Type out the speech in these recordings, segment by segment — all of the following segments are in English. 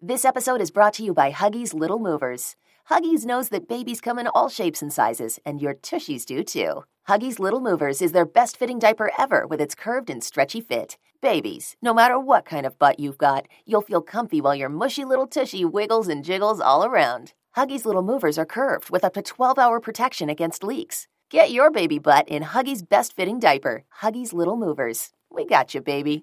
This episode is brought to you by Huggies Little Movers. Huggies knows that babies come in all shapes and sizes, and your tushies do too. Huggies Little Movers is their best-fitting diaper ever with its curved and stretchy fit. Babies, no matter what kind of butt you've got, you'll feel comfy while your mushy little tushy wiggles and jiggles all around. Huggies Little Movers are curved with up to 12-hour protection against leaks. Get your baby butt in Huggies' best-fitting diaper, Huggies Little Movers. We got you, baby.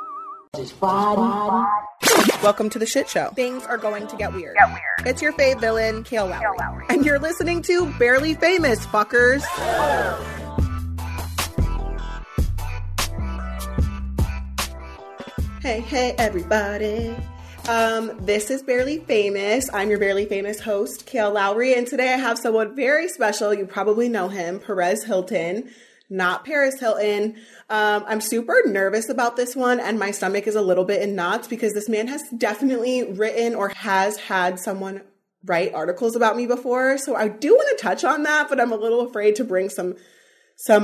Welcome to the shit show. Things are going to get weird. It's your fave villain, Kail Lowry. And you're listening to Barely Famous, fuckers. Hey, everybody. This is Barely Famous. I'm your Barely Famous host, Kail Lowry. And today I have someone very special. You probably know him, Perez Hilton. Not Perez Hilton. I'm super nervous about this one, and my stomach is a little bit in knots because this man has definitely written or has had someone write articles about me before. So I do want to touch on that, but I'm a little afraid to bring some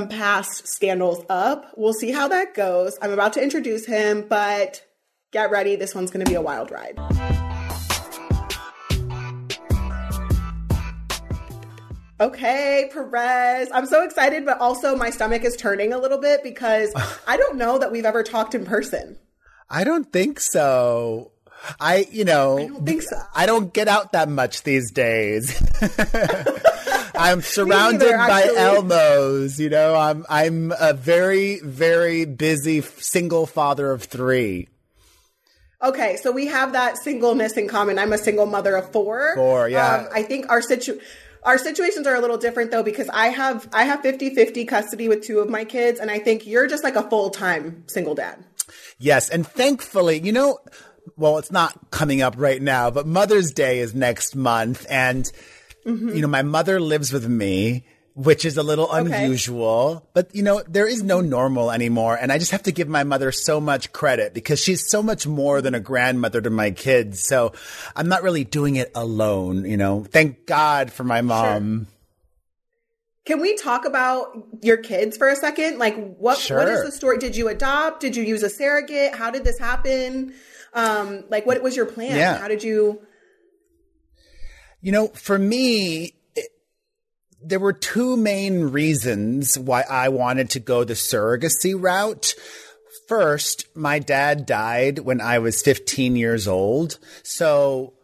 past scandals up. We'll see how that goes. I'm about to introduce him, but get ready. This one's going to be a wild ride. Okay, Perez. I'm so excited, but also my stomach is turning a little bit because I don't know that we've ever talked in person. I don't think so. I don't think so. I don't get out that much these days. I'm surrounded by Elmos. I'm a very, very busy single father of three. Okay, so we have that singleness in common. I'm a single mother of four. I think our situations are a little different, though, because I have 50-50 custody with two of my kids, and I think you're just like a full-time single dad. Yes, and thankfully, it's not coming up right now, but Mother's Day is next month, and, my mother lives with me, which is a little unusual. Okay. But, there is no normal anymore, and I just have to give my mother so much credit because she's so much more than a grandmother to my kids. So I'm not really doing it alone, Thank God for my mom. Sure. Can we talk about your kids for a second? What is the story? Did you adopt? Did you use a surrogate? How did this happen? What was your plan? Yeah. How did you... for me... There were two main reasons why I wanted to go the surrogacy route. First, my dad died when I was 15 years old. So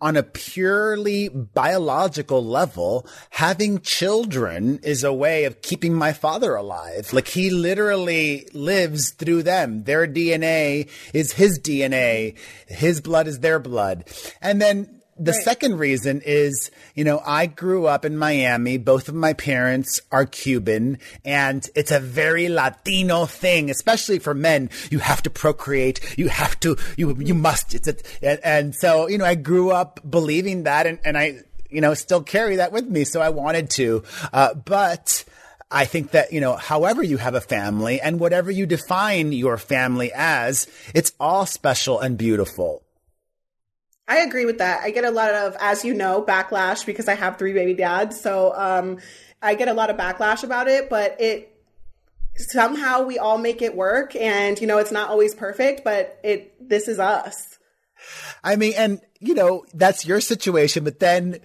on a purely biological level, having children is a way of keeping my father alive. He literally lives through them. Their DNA is his DNA. His blood is their blood. And then the second reason is, I grew up in Miami. Both of my parents are Cuban, and it's a very Latino thing, especially for men. You have to procreate. You have to, you must. And so, I grew up believing that, and I, still carry that with me. So I wanted to, but I think that, however you have a family and whatever you define your family as, it's all special and beautiful. I agree with that. I get a lot of, as you know, backlash because I have three baby dads. So I get a lot of backlash about it, but somehow we all make it work. And, it's not always perfect, but this is us. I mean, and, that's your situation. But then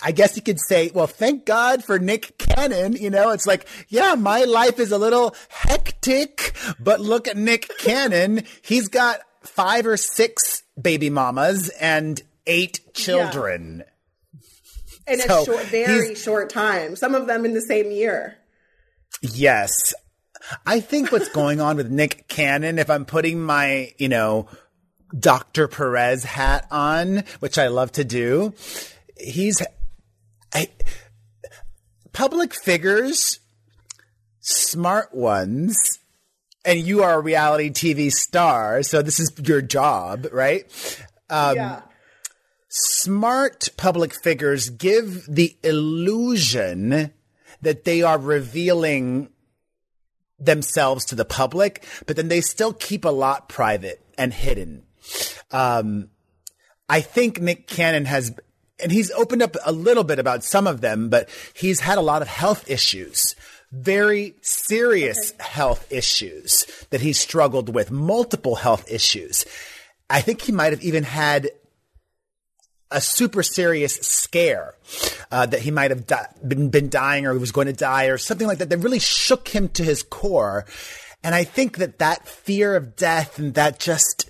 I guess you could say, well, thank God for Nick Cannon. It's like, yeah, my life is a little hectic, but look at Nick Cannon. He's got 5 or 6 baby mamas and 8 children. Yeah. In a very short time. Some of them in the same year. Yes. I think what's going on with Nick Cannon, if I'm putting my, Dr. Perez hat on, which I love to do, public figures, smart ones. And you are a reality TV star, so this is your job, right? smart public figures give the illusion that they are revealing themselves to the public, but then they still keep a lot private and hidden. I think Nick Cannon has, and he's opened up a little bit about some of them, but he's had a lot of health issues, very serious health issues that he struggled with, multiple health issues. I think he might have even had a super serious scare that he might have been dying, or he was going to die, or something like that. That really shook him to his core. And I think that that fear of death and that just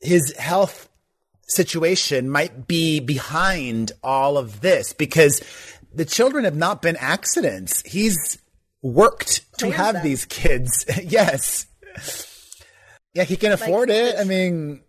his health situation might be behind all of this, because the children have not been accidents. He's worked to have these kids. Yes. Yeah, he can afford it. I mean,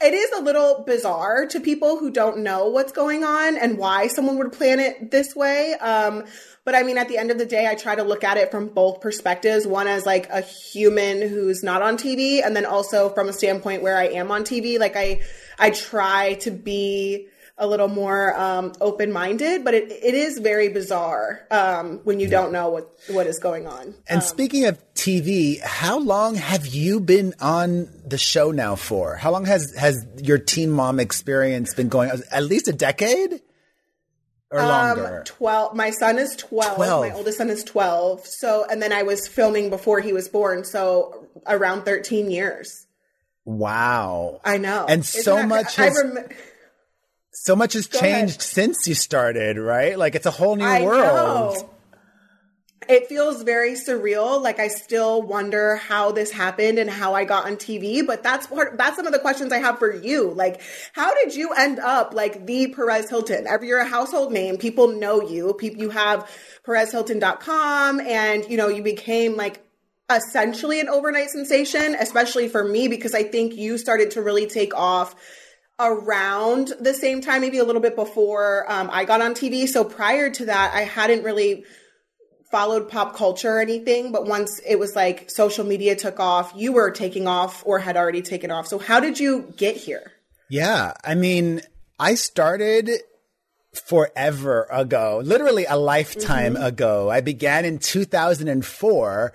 it is a little bizarre to people who don't know what's going on and why someone would plan it this way. But I mean, at the end of the day, I try to look at it from both perspectives. One as like a human who's not on TV, and then also from a standpoint where I am on TV. Like I try to be a little more open-minded, but it is very bizarre when you don't know what is going on. And speaking of TV, how long have you been on the show now for? How long has your Teen Mom experience been going? At least a decade or longer? 12. My son is 12. 12. My oldest son is 12. So, and then I was filming before he was born, so around 13 years. Wow. I know. And so much has changed since you started, right? Like, it's a whole new world. Know. It feels very surreal. Like, I still wonder how this happened and how I got on TV. But that's some of the questions I have for you. Like, how did you end up like the Perez Hilton? You're a household name. People know you. You have PerezHilton.com, and you know, you became like essentially an overnight sensation, especially for me, because I think you started to really take off around the same time, maybe a little bit before I got on TV. So prior to that, I hadn't really followed pop culture or anything. But once it was like social media took off, you were taking off or had already taken off. So how did you get here? Yeah. I mean, I started forever ago, literally a lifetime ago. I began in 2004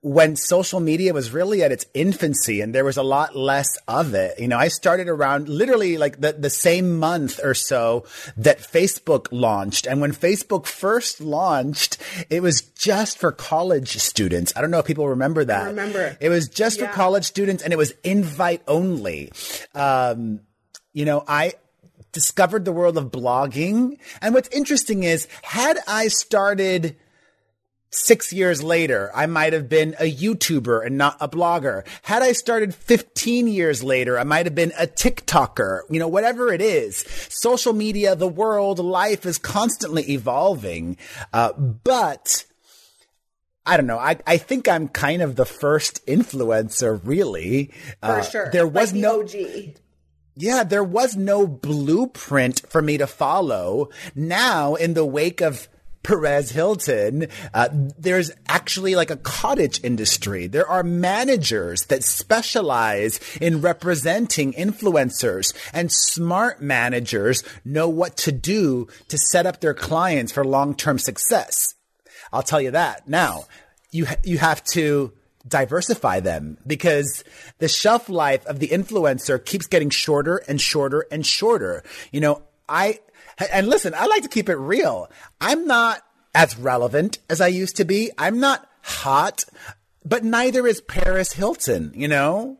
when social media was really at its infancy and there was a lot less of it. You know, I started around literally like the same month or so that Facebook launched. And when Facebook first launched, it was just for college students. I don't know if people remember that. I remember. It was just for college students, and it was invite only. You know, I discovered the world of blogging. And what's interesting is, had I started 6 years later, I might have been a YouTuber and not a blogger. Had I started 15 years later, I might have been a TikToker. You know, whatever it is, social media, the world, life is constantly evolving. But I don't know. I think I'm kind of the first influencer, really. For sure. There was like no OG. Yeah, there was no blueprint for me to follow. Now, in the wake of Perez Hilton, there's actually like a cottage industry. There are managers that specialize in representing influencers, and smart managers know what to do to set up their clients for long-term success. I'll tell you that now. You have to diversify them, because the shelf life of the influencer keeps getting shorter and shorter and shorter. You know, and listen, I like to keep it real. I'm not as relevant as I used to be. I'm not hot, but neither is Perez Hilton, you know?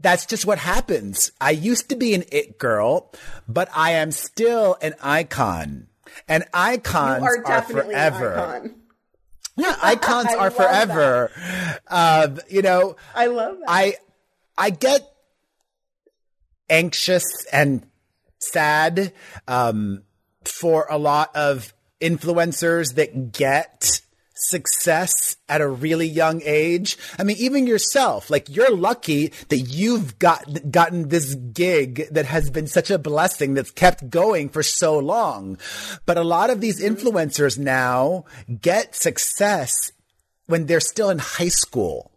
That's just what happens. I used to be an it girl, but I am still an icon. And icons are forever. An icon. Yeah, icons are forever. You know, I love that. I get anxious and sad for a lot of influencers that get success at a really young age. I mean, even yourself, like, you're lucky that you've gotten this gig that has been such a blessing, that's kept going for so long. But a lot of these influencers now get success when they're still in high school.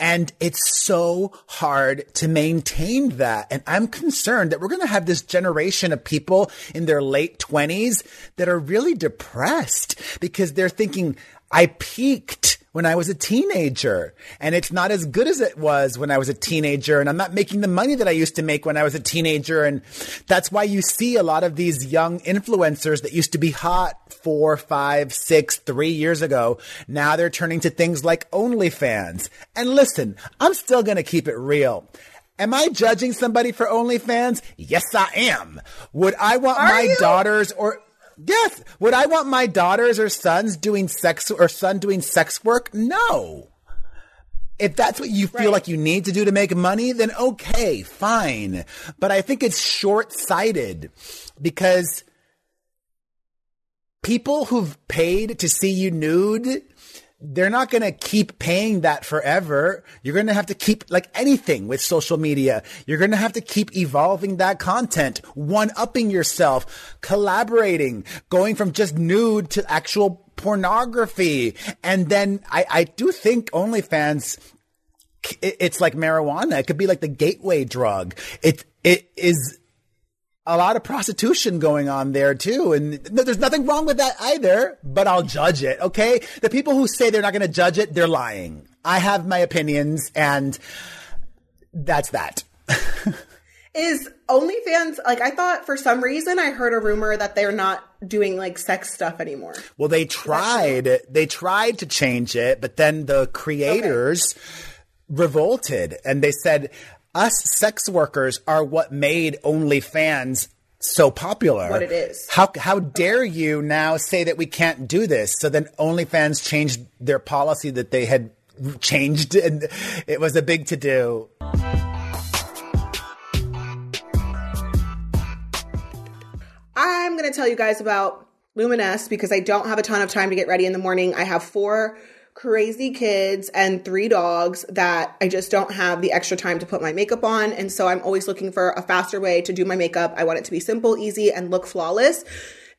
And it's so hard to maintain that. And I'm concerned that we're going to have this generation of people in their late 20s that are really depressed because they're thinking, I peaked when I was a teenager and it's not as good as it was when I was a teenager. And I'm not making the money that I used to make when I was a teenager. And that's why you see a lot of these young influencers that used to be hot 4, 5, 6, 3 years ago. Now they're turning to things like OnlyFans. And listen, I'm still going to keep it real. Am I judging somebody for OnlyFans? Yes, I am. Would I want Yes. Would I want my daughters or sons doing sex or son doing sex work? No. If that's what you feel like you need to do to make money, then okay, fine. But I think it's short-sighted because people who've paid to see you nude, they're not going to keep paying that forever. You're going to have to keep, like anything with social media, you're going to have to keep evolving that content, one-upping yourself, collaborating, going from just nude to actual pornography. And then I do think OnlyFans, it's like marijuana. It could be like the gateway drug. It is a lot of prostitution going on there too. And there's nothing wrong with that either, but I'll judge it. Okay. The people who say they're not going to judge it, they're lying. I have my opinions and that's that. Is OnlyFans, like I thought for some reason I heard a rumor that they're not doing like sex stuff anymore. Well, they tried to change it, but then the creators revolted and they said, us sex workers are what made OnlyFans so popular. What it is. How dare you now say that we can't do this? So then OnlyFans changed their policy that they had changed and it was a big to-do. I'm going to tell you guys about Luminess because I don't have a ton of time to get ready in the morning. I have 4 crazy kids and 3 dogs that I just don't have the extra time to put my makeup on. And so I'm always looking for a faster way to do my makeup. I want it to be simple, easy, and look flawless.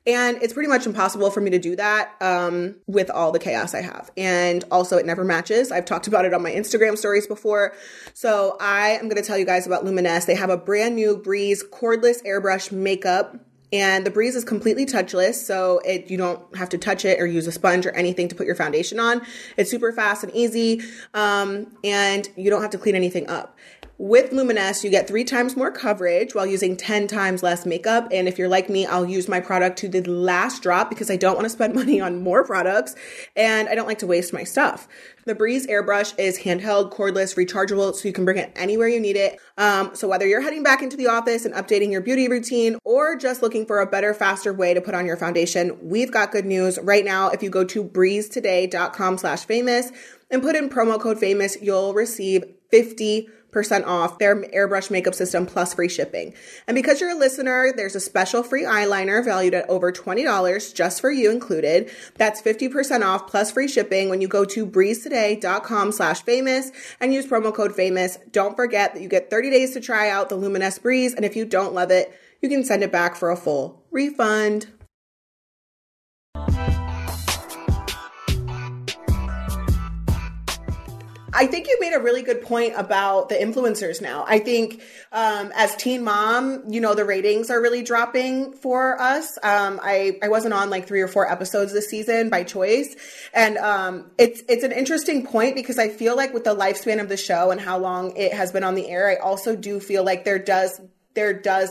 And it's pretty much impossible for me to do that with all the chaos I have. And also it never matches. I've talked about it on my Instagram stories before. So I am going to tell you guys about Luminess. They have a brand new Breeze cordless airbrush makeup. And the Breeze is completely touchless, so you don't have to touch it or use a sponge or anything to put your foundation on. It's super fast and easy, and you don't have to clean anything up. With Luminess, you get 3 times more coverage while using 10 times less makeup. And if you're like me, I'll use my product to the last drop because I don't want to spend money on more products and I don't like to waste my stuff. The Breeze airbrush is handheld, cordless, rechargeable, so you can bring it anywhere you need it. So whether you're heading back into the office and updating your beauty routine or just looking for a better, faster way to put on your foundation, we've got good news. Right now, if you go to breezetoday.com/famous and put in promo code famous, you'll receive 50% off their airbrush makeup system plus free shipping. And because you're a listener, there's a special free eyeliner valued at over $20 just for you included. That's 50% off plus free shipping when you go to breezetoday.com/famous and use promo code famous. Don't forget that you get 30 days to try out the Luminous Breeze. And if you don't love it, you can send it back for a full refund. I think you made a really good point about the influencers now. I think as Teen Mom, you know, the ratings are really dropping for us. I wasn't on like 3 or 4 episodes this season by choice. And it's an interesting point because I feel like with the lifespan of the show and how long it has been on the air, I also do feel like there does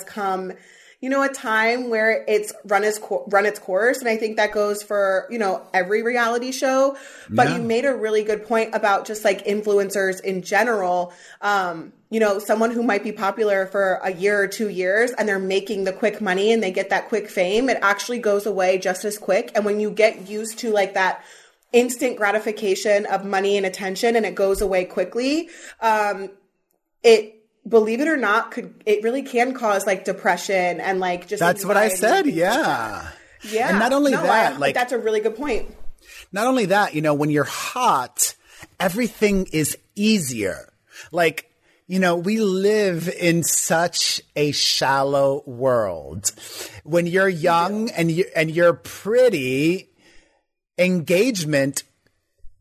come, you know, a time where it's run its course. And I think that goes for, you know, every reality show. But you made a really good point about just like influencers in general. You know, someone who might be popular for a year or 2 years and they're making the quick money and they get that quick fame, it actually goes away just as quick. And when you get used to like that instant gratification of money and attention and it goes away quickly, believe it or not, it really can cause like depression and like just. That's what I said. Yeah. Yeah. And not only like that's a really good point. Not only that, you know, when you're hot, everything is easier. Like, you know, we live in such a shallow world. When you're young and you're pretty, engagement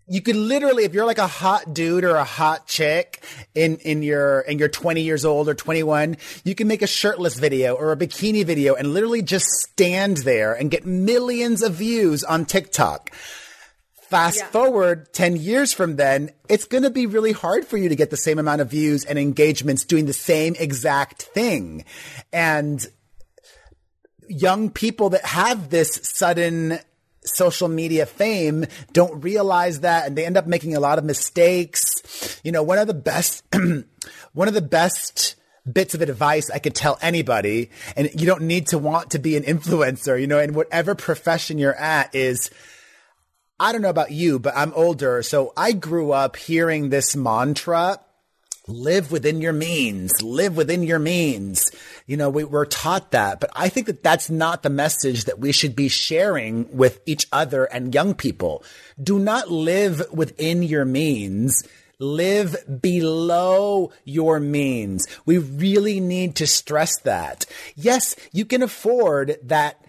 You could literally, if you're like a hot dude or a hot chick and you're 20 years old or 21, you can make a shirtless video or a bikini video and literally just stand there and get millions of views on TikTok. Fast forward 10 years from then, it's going to be really hard for you to get the same amount of views and engagements doing the same exact thing. And young people that have this sudden social media fame don't realize that, and they end up making a lot of mistakes. You know, one of the best bits of advice I could tell anybody, and you don't need to want to be an influencer, you know, in whatever profession you're at, is, I don't know about you, but I'm older, so I grew up hearing this mantra, live within your means, live within your means. You know, we're taught that, but I think that that's not the message that we should be sharing with each other and young people. Do not live within your means. Live below your means. We really need to stress that. Yes, you can afford that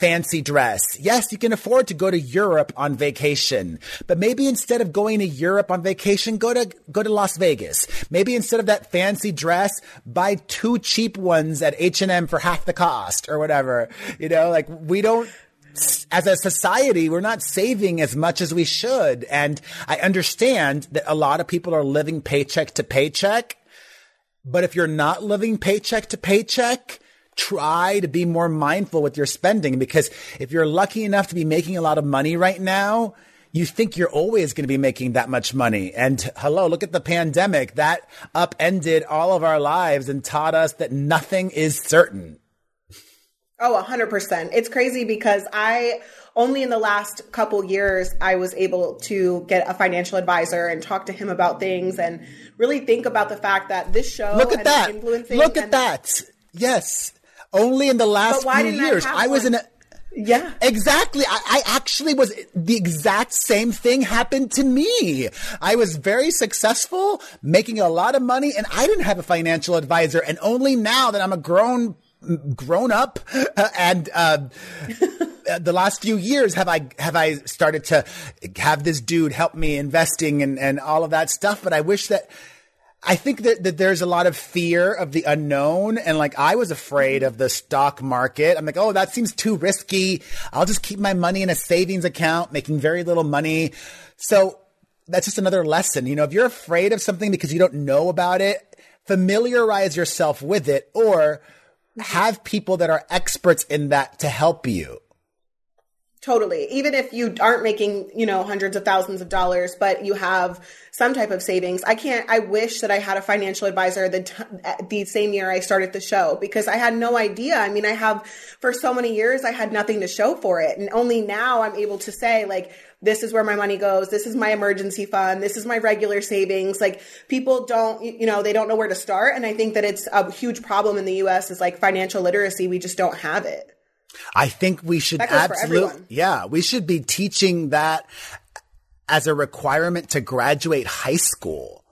fancy dress. Yes, you can afford to go to Europe on vacation, but maybe instead of going to Europe on vacation, go to Las Vegas. Maybe instead of that fancy dress, buy two cheap ones at H&M for half the cost or whatever. You know, like, we don't, as a society, we're not saving as much as we should. And I understand that a lot of people are living paycheck to paycheck, but if you're not living paycheck to paycheck, try to be more mindful with your spending, because if you're lucky enough to be making a lot of money right now, you think you're always going to be making that much money. And hello, look at the pandemic. That upended all of our lives and taught us that nothing is certain. Oh, 100%. It's crazy because only in the last couple years, I was able to get a financial advisor and talk to him about things and really think about the fact that this show is influencing. Look at that. Yes. Only in the last few years. I was in a... Yeah. Exactly. I actually was... The exact same thing happened to me. I was very successful, making a lot of money, and I didn't have a financial advisor. And only now that I'm a grown up the last few years have I started to have this dude help me investing and all of that stuff. But I wish that... I think that there's a lot of fear of the unknown. And like, I was afraid of the stock market. I'm like, oh, that seems too risky. I'll just keep my money in a savings account, making very little money. So that's just another lesson. You know, if you're afraid of something because you don't know about it, familiarize yourself with it or have people that are experts in that to help you. Totally. Even if you aren't making, you know, hundreds of thousands of dollars, but you have some type of savings. I wish that I had a financial advisor the same year I started the show, because I had no idea. I mean, for so many years, I had nothing to show for it. And only now I'm able to say, like, this is where my money goes. This is my emergency fund. This is my regular savings. Like, people don't, you know, they don't know where to start. And I think that it's a huge problem in the U.S. is like financial literacy. We just don't have it. I think we should we should be teaching that as a requirement to graduate high school.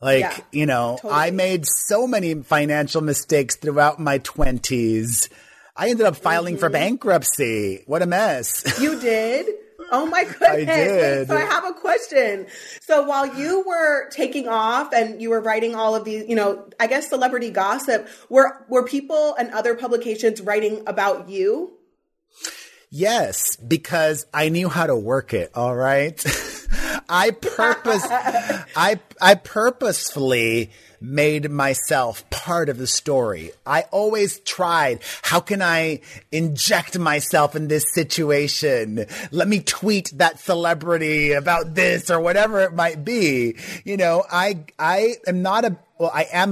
Like, you know, totally. I made so many financial mistakes throughout my 20s. I ended up filing for bankruptcy. What a mess. You did? Oh my goodness. I did. So I have a question. So while you were taking off and you were writing all of these, you know, I guess celebrity gossip, were people and other publications writing about you? Yes, because I knew how to work it, all right? I purposefully made myself part of the story. I always tried, how can I inject myself in this situation? Let me tweet that celebrity about this or whatever it might be. You know, I am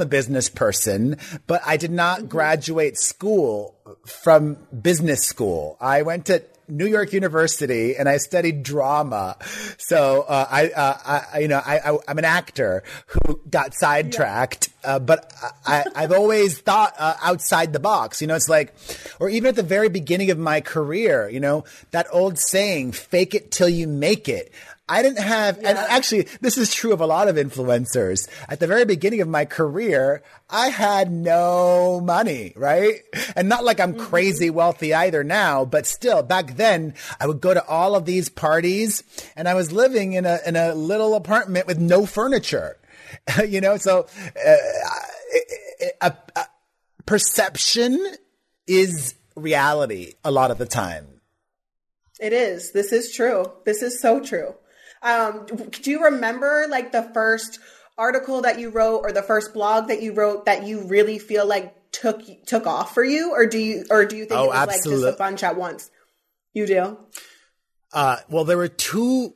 a business person, but I did not graduate school from business school. I went to New York University and I studied drama. So, I'm an actor who got sidetracked, but I've always thought outside the box, you know, it's like, or even at the very beginning of my career, you know, that old saying, fake it till you make it. I didn't have, and actually this is true of a lot of influencers. At the very beginning of my career, I had no money, right? And not like I'm crazy wealthy either now, but still back then I would go to all of these parties and I was living in a little apartment with no furniture, you know? So perception is reality a lot of the time. It is. This is true. This is so true. Do you remember like the first article that you wrote or the first blog that you wrote that you really feel like took off for you? Or do you think it was like just a bunch at once? You do? Well, there were two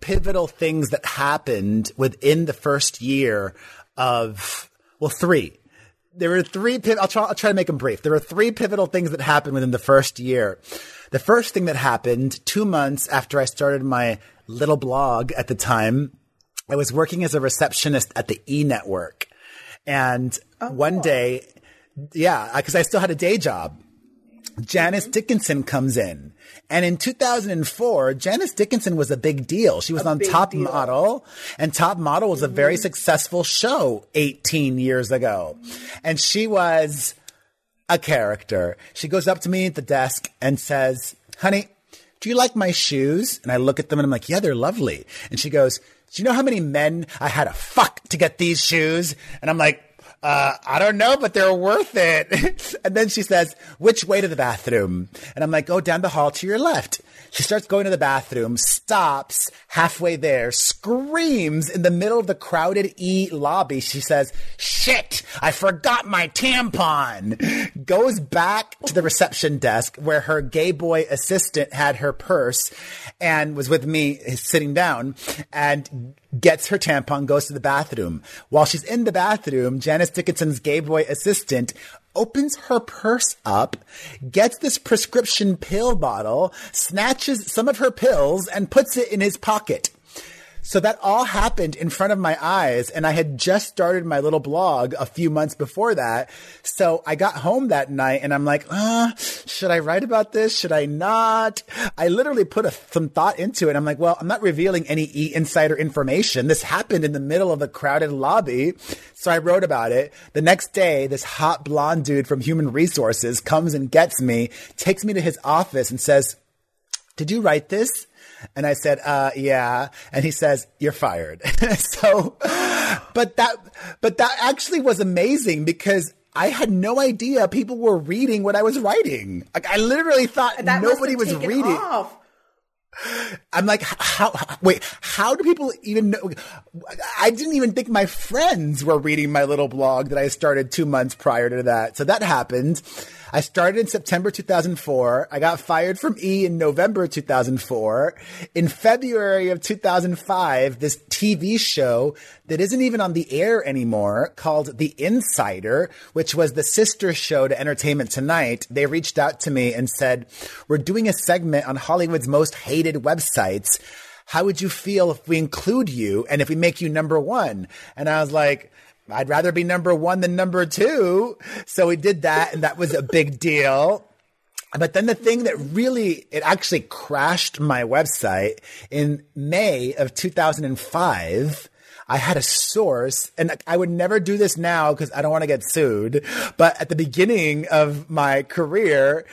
pivotal things that happened within the first year of, well, three. There were three – I'll try to make them brief. There were three pivotal things that happened within the first year. The first thing that happened 2 months after I started my little blog at the time, I was working as a receptionist at the E Network. And one day – because I still had a day job. Janice Dickinson comes in. And in 2004, Janice Dickinson was a big deal. She was on Top Model, and Top Model was a very successful show 18 years ago. And she was a character. She goes up to me at the desk and says, "Honey, do you like my shoes?" And I look at them and I'm like, "Yeah, they're lovely." And she goes, "Do you know how many men I had to fuck to get these shoes?" And I'm like, "I don't know, but they're worth it." And then she says, "Which way to the bathroom?" And I'm like, "Oh, down the hall to your left." She starts going to the bathroom, stops halfway there, screams in the middle of the crowded E lobby. She says, "Shit, I forgot my tampon." Goes back to the reception desk where her gay boy assistant had her purse and was with me sitting down, and gets her tampon, goes to the bathroom. While she's in the bathroom, Janice Dickinson's gay boy assistant opens her purse up, gets this prescription pill bottle, snatches some of her pills, and puts it in his pocket. So that all happened in front of my eyes, and I had just started my little blog a few months before that. So I got home that night, and I'm like, should I write about this? Should I not? I literally put some thought into it. I'm like, well, I'm not revealing any E-Insider information. This happened in the middle of a crowded lobby. So I wrote about it. The next day, this hot blonde dude from Human Resources comes and gets me, takes me to his office and says, "Did you write this?" And I said, yeah. And he says, "You're fired." So, but that actually was amazing because I had no idea people were reading what I was writing. Like, I literally thought that nobody was reading. Off. I'm like, how do people even know? I didn't even think my friends were reading my little blog that I started 2 months prior to that. So that happened. I started in September 2004. I got fired from E in November 2004. In February of 2005, this TV show that isn't even on the air anymore called The Insider, which was the sister show to Entertainment Tonight, they reached out to me and said, "We're doing a segment on Hollywood's most hated websites. How would you feel if we include you and if we make you number one?" And I was like, I'd rather be number one than number two. So we did that, and that was a big deal. But then the thing that really, it actually crashed my website in May of 2005. I had a source, and I would never do this now because I don't want to get sued. But at the beginning of my career,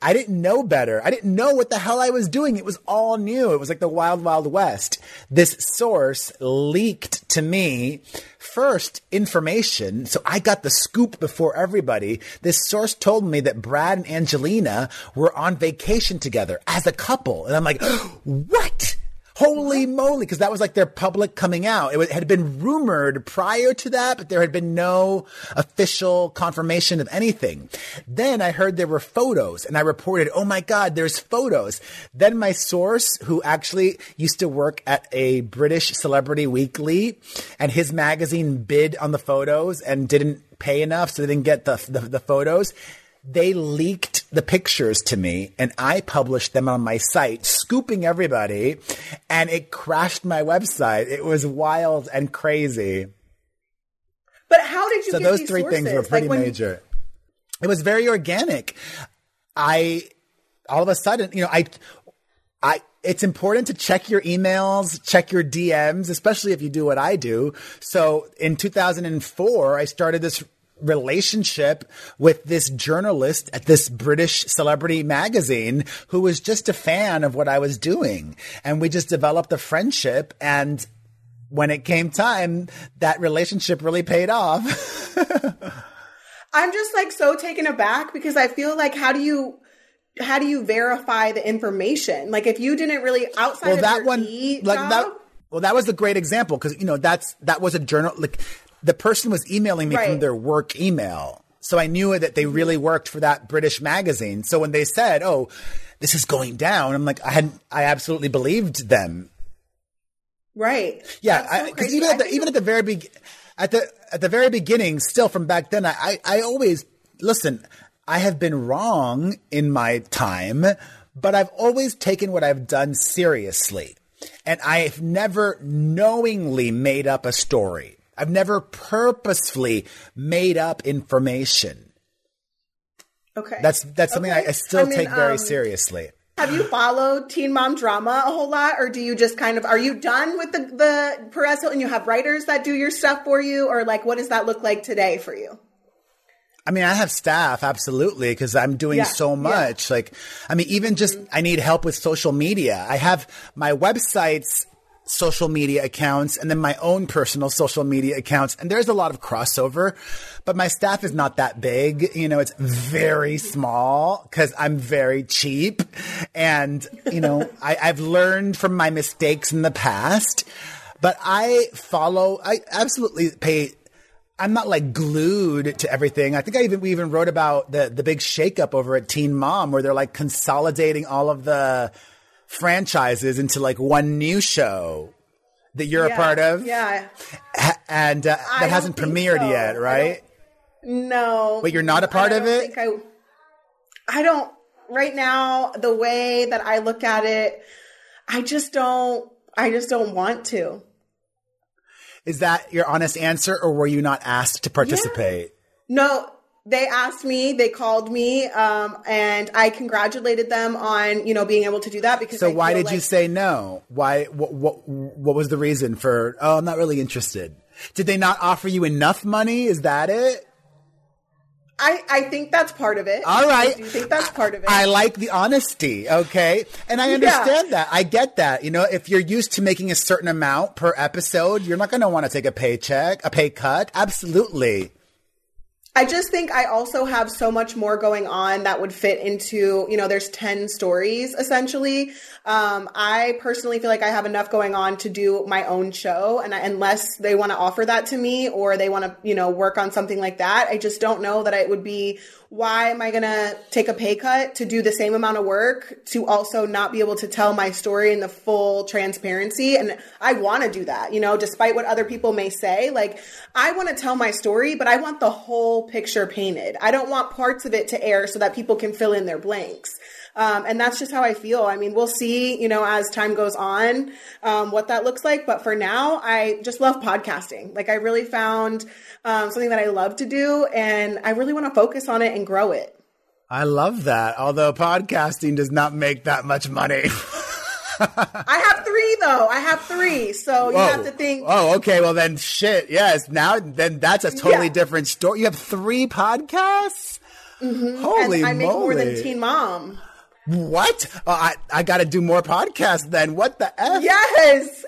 I didn't know better. I didn't know what the hell I was doing. It was all new. It was like the wild, wild west. This source leaked to me first information. So I got the scoop before everybody. This source told me that Brad and Angelina were on vacation together as a couple. And I'm like, what? Holy moly, because that was like their public coming out. It had been rumored prior to that, but there had been no official confirmation of anything. Then I heard there were photos, and I reported, "Oh my God, there's photos." Then my source, who actually used to work at a British celebrity weekly, and his magazine bid on the photos and didn't pay enough, so they didn't get the photos. They leaked the pictures to me, and I published them on my site, scooping everybody, and it crashed my website. It was wild and crazy. But how did you get these sources? So those three things were pretty major. It was very organic. I all of a sudden, you know, I It's important to check your emails, check your DMs, especially if you do what I do. So in 2004, I started this relationship with this journalist at this British celebrity magazine who was just a fan of what I was doing. And we just developed a friendship. And when it came time, that relationship really paid off. I'm just like so taken aback because I feel like how do you verify the information? Like if you didn't really outside well, of that your one, e like job? That, well, that was a great example because, you know, that was a journal. Like, the person was emailing me right. from their work email. So I knew that they really worked for that British magazine. So when they said, oh, this is going down, I'm like, I absolutely believed them. Right. Yeah. Because so even at the very beginning, still from back then, I always listen, I have been wrong in my time, but I've always taken what I've done seriously. And I've never knowingly made up a story. I've never purposefully made up information. Okay. That's something I still take very seriously. Have you followed Teen Mom drama a whole lot? Or do you just kind of, are you done with the Perez Hilton? You have writers that do your stuff for you? Or like, what does that look like today for you? I mean, I have staff, absolutely, because I'm doing so much. Yeah. Like, I mean, even just, I need help with social media. I have my websites, social media accounts, and then my own personal social media accounts. And there's a lot of crossover, but my staff is not that big. You know, it's very small because I'm very cheap. And, you know, I've learned from my mistakes in the past, but I absolutely pay. I'm not like glued to everything. I think we even wrote about the big shakeup over at Teen Mom where they're like consolidating all of the franchises into like one new show that you're a part of. Yeah. And that hasn't premiered yet, right? No. Wait, you're not a part of it? I don't. Right now, the way that I look at it, I just don't want to. Is that your honest answer, or were you not asked to participate? Yeah. No. They asked me, they called me, and I congratulated them on, you know, being able to do that because. So why did you say no? Why? What was the reason for? Oh, I'm not really interested. Did they not offer you enough money? Is that it? I think that's part of it. All right. I do think that's part of it. I like the honesty. Okay. And I understand that. I get that. You know, if you're used to making a certain amount per episode, you're not going to want to take a pay cut. Absolutely. I just think I also have so much more going on that would fit into, you know, there's 10 stories essentially. I personally feel like I have enough going on to do my own show. And unless they want to offer that to me or they want to, you know, work on something like that, I just don't know that it would be, why am I going to take a pay cut to do the same amount of work to also not be able to tell my story in the full transparency? And I want to do that, you know, despite what other people may say, like I want to tell my story, but I want the whole picture painted. I don't want parts of it to air so that people can fill in their blanks. And that's just how I feel. I mean, we'll see, you know, as time goes on, what that looks like. But for now, I just love podcasting. Like I really found something that I love to do and I really want to focus on it and grow it. I love that. Although podcasting does not make that much money. I have three though. So you have to think. Oh, okay. Well then shit. Yes. Now then that's a totally different story. You have three podcasts? Mm-hmm. Holy moly. I make more than Teen Mom. What? Oh, I got to do more podcasts then. What the F? Yes.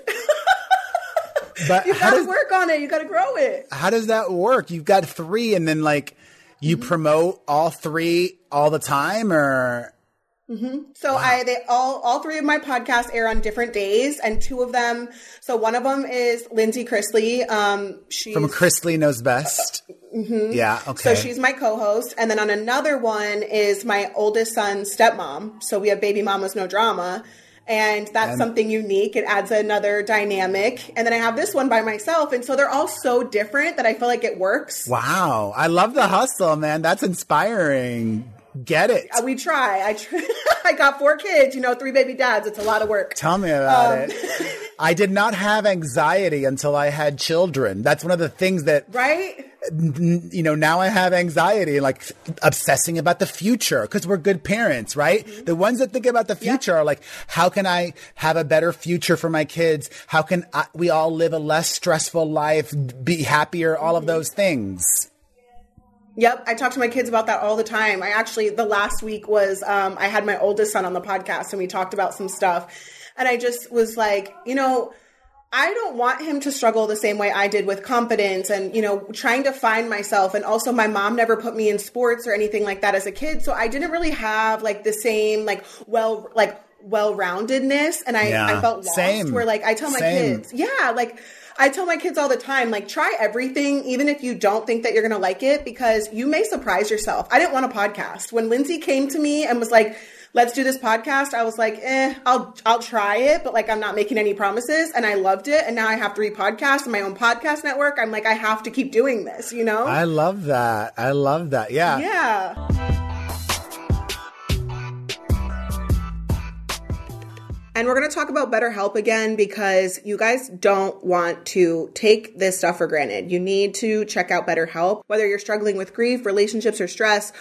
But you got to work on it. You got to grow it. How does that work? You've got three and then like you promote all three all the time or... Mm-hmm. So wow. All three of my podcasts air on different days and two of them. So one of them is Lindsay Chrisley. She's from Chrisley Knows Best. Mm-hmm. Yeah. Okay. So she's my co-host. And then on another one is my oldest son's stepmom. So we have Baby Mama's No Drama. And that's something unique. It adds another dynamic. And then I have this one by myself. And so they're all so different that I feel like it works. Wow. I love the hustle, man. That's inspiring. Get it. We try. I got four kids, three baby dads. It's a lot of work. Tell me about it. I did not have anxiety until I had children. That's one of the things that, right? Now I have anxiety, like obsessing about the future, because we're good parents, right? Mm-hmm. The ones that think about the future are like, how can I have a better future for my kids? How can we all live a less stressful life, be happier, all of those things? Yep. I talk to my kids about that all the time. I actually, the last week was, I had my oldest son on the podcast and we talked about some stuff, and I just was like, I don't want him to struggle the same way I did with confidence and, trying to find myself. And also my mom never put me in sports or anything like that as a kid. So I didn't really have the same, well-roundedness. And I felt lost. Same. Where I tell my kids, I tell my kids all the time, try everything, even if you don't think that you're going to like it, because you may surprise yourself. I didn't want a podcast. When Lindsay came to me and was like, let's do this podcast, I was like, I'll try it, but I'm not making any promises. And I loved it. And now I have 3 podcasts and my own podcast network. I'm like, I have to keep doing this, I love that. Yeah. Yeah. And we're going to talk about BetterHelp again, because you guys don't want to take this stuff for granted. You need to check out BetterHelp. Whether you're struggling with grief, relationships, or stress,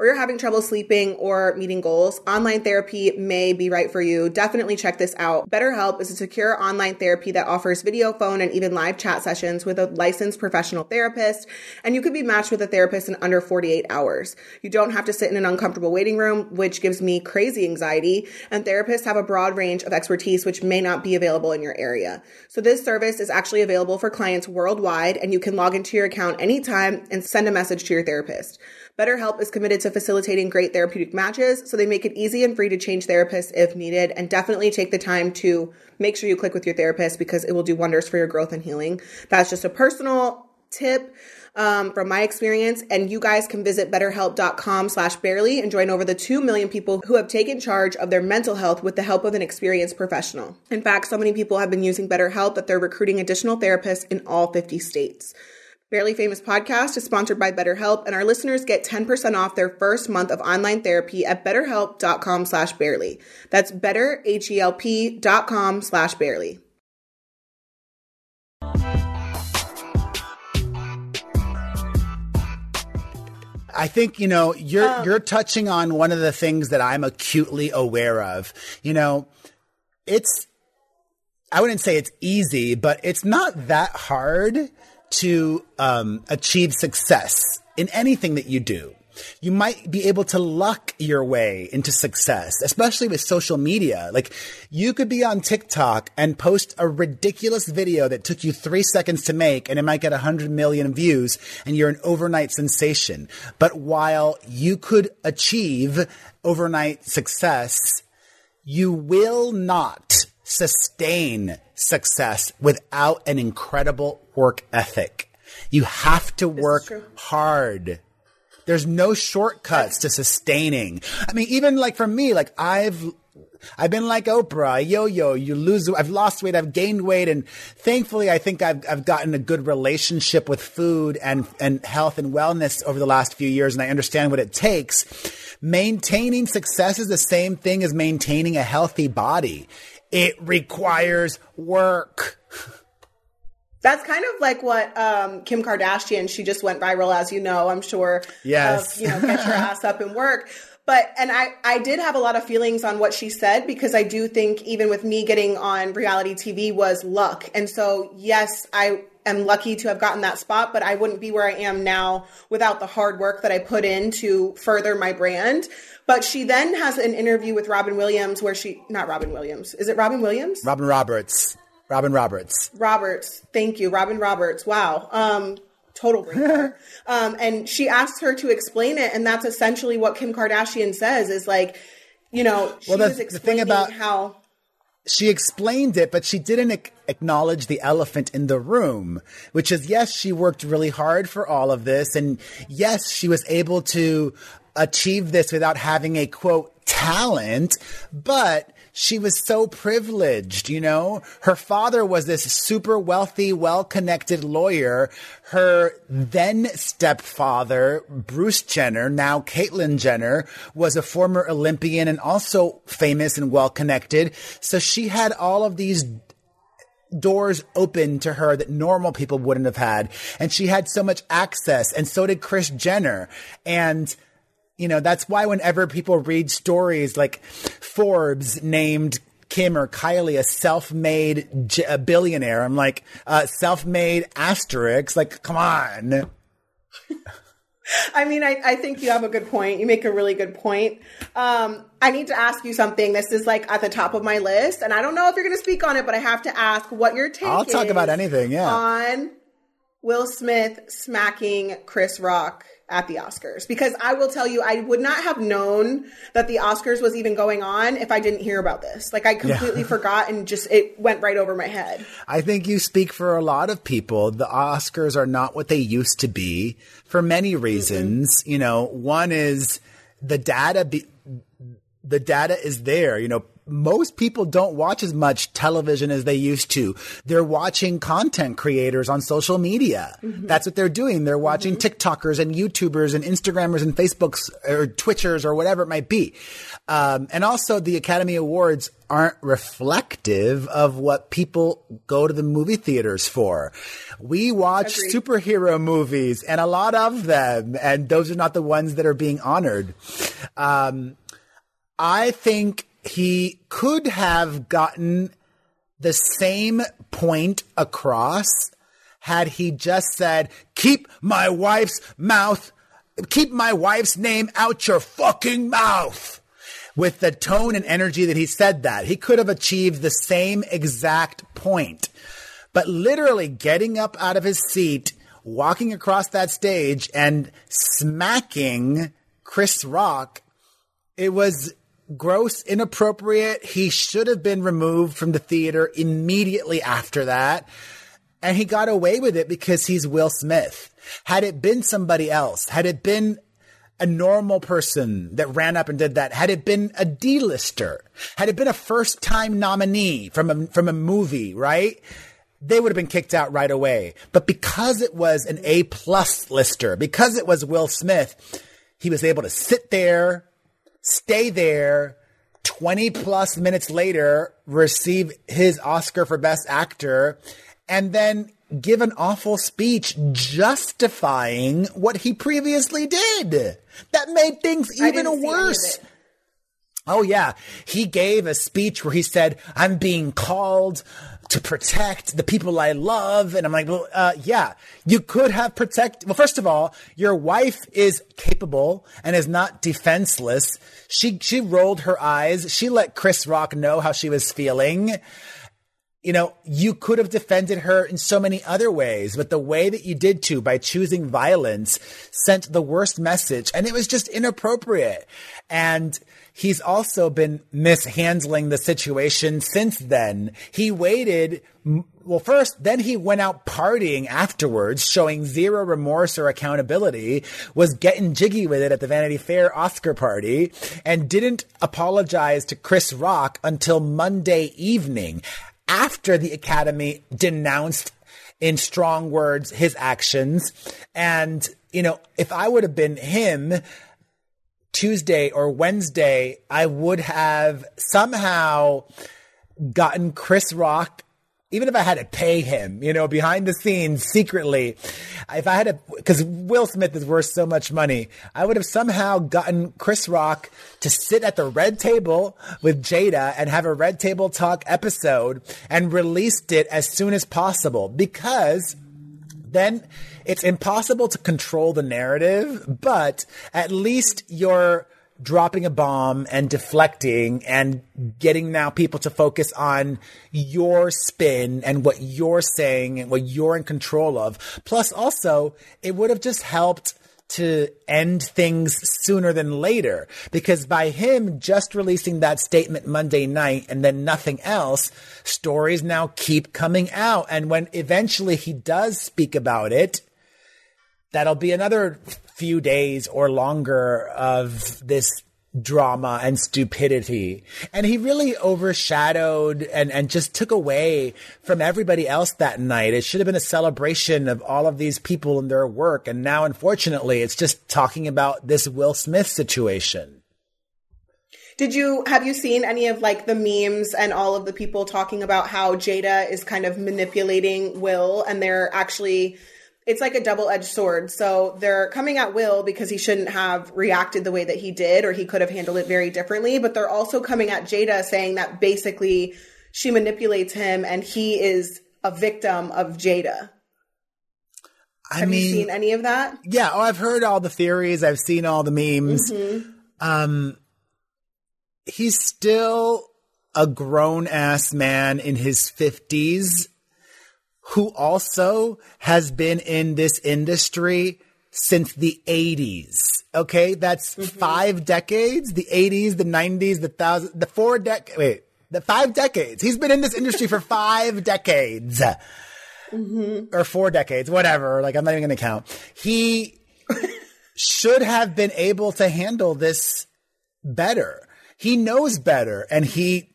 or you're having trouble sleeping or meeting goals, online therapy may be right for you. Definitely check this out. BetterHelp is a secure online therapy that offers video, phone, and even live chat sessions with a licensed professional therapist, and you could be matched with a therapist in under 48 hours. You don't have to sit in an uncomfortable waiting room, which gives me crazy anxiety, and therapists have a broad range of expertise which may not be available in your area. So this service is actually available for clients worldwide, and you can log into your account anytime and send a message to your therapist. BetterHelp is committed to facilitating great therapeutic matches, so they make it easy and free to change therapists if needed. And definitely take the time to make sure you click with your therapist, because it will do wonders for your growth and healing. That's just a personal tip from my experience. And you guys can visit BetterHelp.com/barely and join over the 2 million people who have taken charge of their mental health with the help of an experienced professional. In fact, so many people have been using BetterHelp that they're recruiting additional therapists in all 50 states. Barely Famous podcast is sponsored by BetterHelp, and our listeners get 10% off their first month of online therapy at BetterHelp.com/barely. That's BetterHelp.com/barely. I think, you're touching on one of the things that I'm acutely aware of. I wouldn't say it's easy, but it's not that hard to achieve success in anything that you do. You might be able to luck your way into success, especially with social media. You could be on TikTok and post a ridiculous video that took you 3 seconds to make, and it might get 100 million views, and you're an overnight sensation. But while you could achieve overnight success, you will not sustain success without an incredible work ethic. You have to work hard. There's no shortcuts to sustaining. I mean, even for me, I've been like Oprah, yo-yo, I've lost weight, I've gained weight. And thankfully, I think I've gotten a good relationship with food and health and wellness over the last few years. And I understand what it takes. Maintaining success is the same thing as maintaining a healthy body. It requires work. That's kind of like what Kim Kardashian, she just went viral, as you know, I'm sure. Yes. Get your ass up and work. But, and I did have a lot of feelings on what she said, because I do think even with me getting on reality TV was luck. And so, yes, I am lucky to have gotten that spot, but I wouldn't be where I am now without the hard work that I put in to further my brand. But she then has an interview with Robin Roberts. Wow. Total brain. And she asks her to explain it. And that's essentially what Kim Kardashian says is how she explained it, but she didn't acknowledge the elephant in the room, which is, yes, she worked really hard for all of this. And yes, she was able to achieve this without having a quote talent, but She was so privileged, you know? Her father was this super wealthy, well-connected lawyer. Her then stepfather, Bruce Jenner, now Caitlyn Jenner, was a former Olympian and also famous and well-connected. So she had all of these doors open to her that normal people wouldn't have had. And she had so much access, and so did Chris Jenner. And you know, that's why whenever people read stories like Forbes named Kim or Kylie a self-made billionaire, I'm like, self-made asterisk, like, come on. I mean, I think you have a good point. You make a really good point. I need to ask you something. This is like at the top of my list, and I don't know if you're going to speak on it, but I have to ask what your take is. I'll talk about anything, yeah. On Will Smith smacking Chris Rock at the Oscars, because I will tell you, I would not have known that the Oscars was even going on if I didn't hear about this. Like, I completely forgot, and just, it went right over my head. I think you speak for a lot of people. The Oscars are not what they used to be for many reasons. Mm-hmm. You know, one is the data is there, you know. Most people don't watch as much television as they used to. They're watching content creators on social media. Mm-hmm. That's what they're doing. They're watching TikTokers and YouTubers and Instagrammers and Facebooks or Twitchers or whatever it might be. And also the Academy Awards aren't reflective of what people go to the movie theaters for. We watch superhero movies, and a lot of them, and those are not the ones that are being honored. I think he could have gotten the same point across had he just said, keep my wife's name out your fucking mouth. With the tone and energy that he said that, he could have achieved the same exact point. But literally getting up out of his seat, walking across that stage, and smacking Chris Rock, it was gross, inappropriate. He should have been removed from the theater immediately after that. And he got away with it because he's Will Smith. Had it been somebody else, had it been a normal person that ran up and did that, had it been a D-lister, had it been a first-time nominee from a movie, right? They would have been kicked out right away. But because it was an A-plus lister, because it was Will Smith, he was able to sit there, stay there, 20 plus minutes later, receive his Oscar for Best Actor, and then give an awful speech justifying what he previously did. That made things even worse. Oh, yeah. He gave a speech where he said, I'm being called to protect the people I love. And I'm like, well, yeah, you could have protected. Well, first of all, your wife is capable and is not defenseless. She rolled her eyes. She let Chris Rock know how she was feeling. You know, you could have defended her in so many other ways, but the way that you did to, by choosing violence, sent the worst message. And it was just inappropriate. And he's also been mishandling the situation since then. He waited. Well, first, then he went out partying afterwards, showing zero remorse or accountability, was getting jiggy with it at the Vanity Fair Oscar party, and didn't apologize to Chris Rock until Monday evening, after the Academy denounced in strong words his actions. And, you know, if I would have been him Tuesday or Wednesday, I would have somehow gotten Chris Rock, even if I had to pay him, you know, behind the scenes secretly, because Will Smith is worth so much money, I would have somehow gotten Chris Rock to sit at the Red Table with Jada and have a Red Table Talk episode and released it as soon as possible, because then it's impossible to control the narrative, but at least you're dropping a bomb and deflecting and getting now people to focus on your spin and what you're saying and what you're in control of. Plus, also, it would have just helped to end things sooner than later, because by him just releasing that statement Monday night and then nothing else, stories now keep coming out. And when eventually he does speak about it, that'll be another few days or longer of this drama and stupidity. And he really overshadowed and just took away from everybody else that night. It should have been a celebration of all of these people and their work. And now, unfortunately, it's just talking about this Will Smith situation. Have you seen any of like the memes and all of the people talking about how Jada is kind of manipulating Will, and they're actually, it's like a double-edged sword. So they're coming at Will because he shouldn't have reacted the way that he did, or he could have handled it very differently. But they're also coming at Jada saying that basically she manipulates him and he is a victim of Jada. Have you seen any of that? Yeah. Oh, I've heard all the theories. I've seen all the memes. Mm-hmm. He's still a grown-ass man in his 50s who also has been in this industry since the 80s. Okay, that's 5 decades. The 80s, the 90s, the 5 decades. He's been in this industry for 5 decades. Mm-hmm. Or 4 decades, whatever. Like, I'm not even going to count. He should have been able to handle this better. He knows better, and he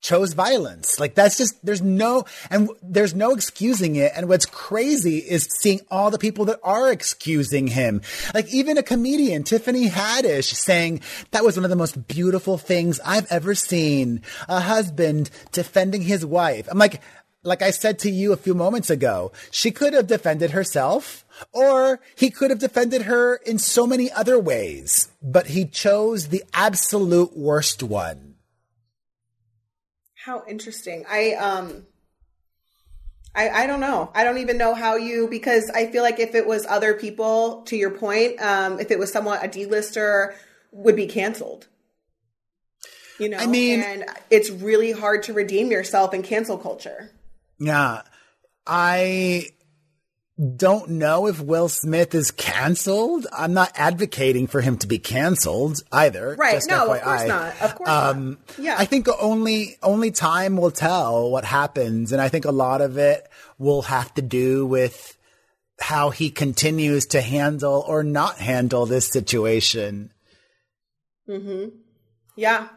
chose violence. Like, that's just, there's no excusing it. And what's crazy is seeing all the people that are excusing him. Like, even a comedian, Tiffany Haddish, saying that was one of the most beautiful things I've ever seen. A husband defending his wife. I'm like I said to you a few moments ago, she could have defended herself, or he could have defended her in so many other ways, but he chose the absolute worst one. How interesting. I don't know. I don't even know how you, because I feel like if it was other people, to your point, if it was someone, a D-lister would be canceled. You know, and it's really hard to redeem yourself in cancel culture. Yeah. I don't know if Will Smith is canceled. I'm not advocating for him to be canceled either. Right. Just no, FYI. Of course not. Of course not. Yeah. I think only time will tell what happens. And I think a lot of it will have to do with how he continues to handle or not handle this situation. Mm-hmm. Yeah.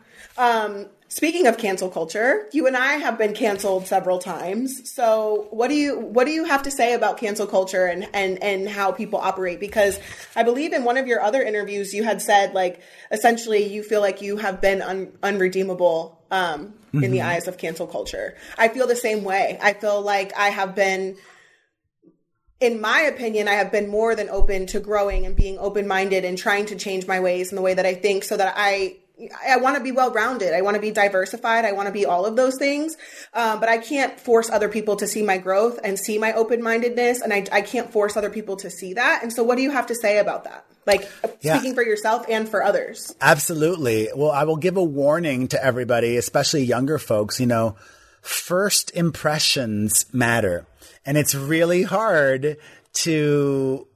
Speaking of cancel culture, you and I have been canceled several times. So what do you have to say about cancel culture and how people operate? Because I believe in one of your other interviews, you had said, like, essentially you feel like you have been unredeemable in the eyes of cancel culture. I feel the same way. I feel like I have been, in my opinion, I have been more than open to growing and being open-minded and trying to change my ways and the way that I think, so that I want to be well-rounded. I want to be diversified. I want to be all of those things. But I can't force other people to see my growth and see my open-mindedness. And I can't force other people to see that. And so what do you have to say about that? Like, speaking for yourself and for others. Absolutely. Well, I will give a warning to everybody, especially younger folks. You know, first impressions matter. And it's really hard to...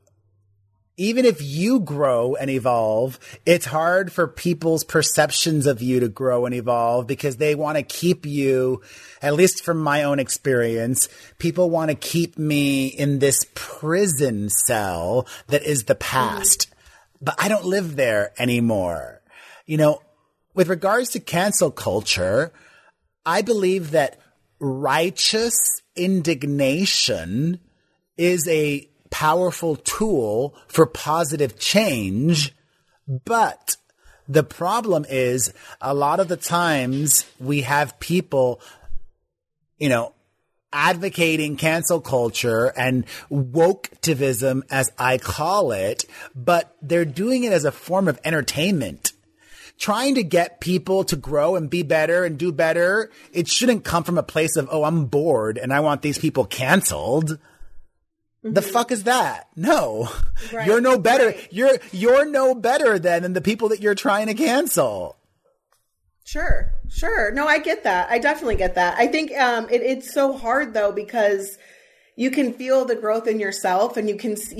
Even if you grow and evolve, it's hard for people's perceptions of you to grow and evolve, because they want to keep you, at least from my own experience, people want to keep me in this prison cell that is the past. But I don't live there anymore. You know, with regards to cancel culture, I believe that righteous indignation is a powerful tool for positive change. But the problem is, a lot of the times we have people, you know, advocating cancel culture and woke-tivism, as I call it, but they're doing it as a form of entertainment. Trying to get people to grow and be better and do better, it shouldn't come from a place of, oh, I'm bored and I want these people canceled. The fuck is that? No, right. You're no better. Right. You're no better than the people that you're trying to cancel. Sure. No, I get that. I definitely get that. I think it's so hard though, because you can feel the growth in yourself, and you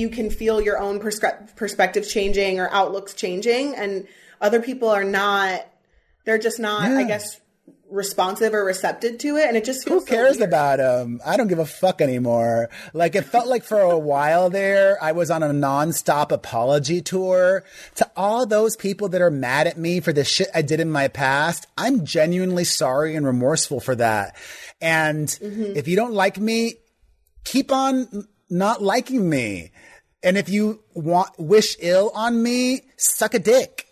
can feel your own perspective changing or outlooks changing, and other people are not. They're just not. Yeah. I guess responsive or receptive to it, and it just feels who cares so weird. About him? I don't give a fuck anymore. Like, it felt like for a while there I was on a nonstop apology tour to all those people that are mad at me for the shit I did in my past. I'm genuinely sorry and remorseful for that, and if you don't like me, keep on not liking me, and if you wish ill on me, suck a dick.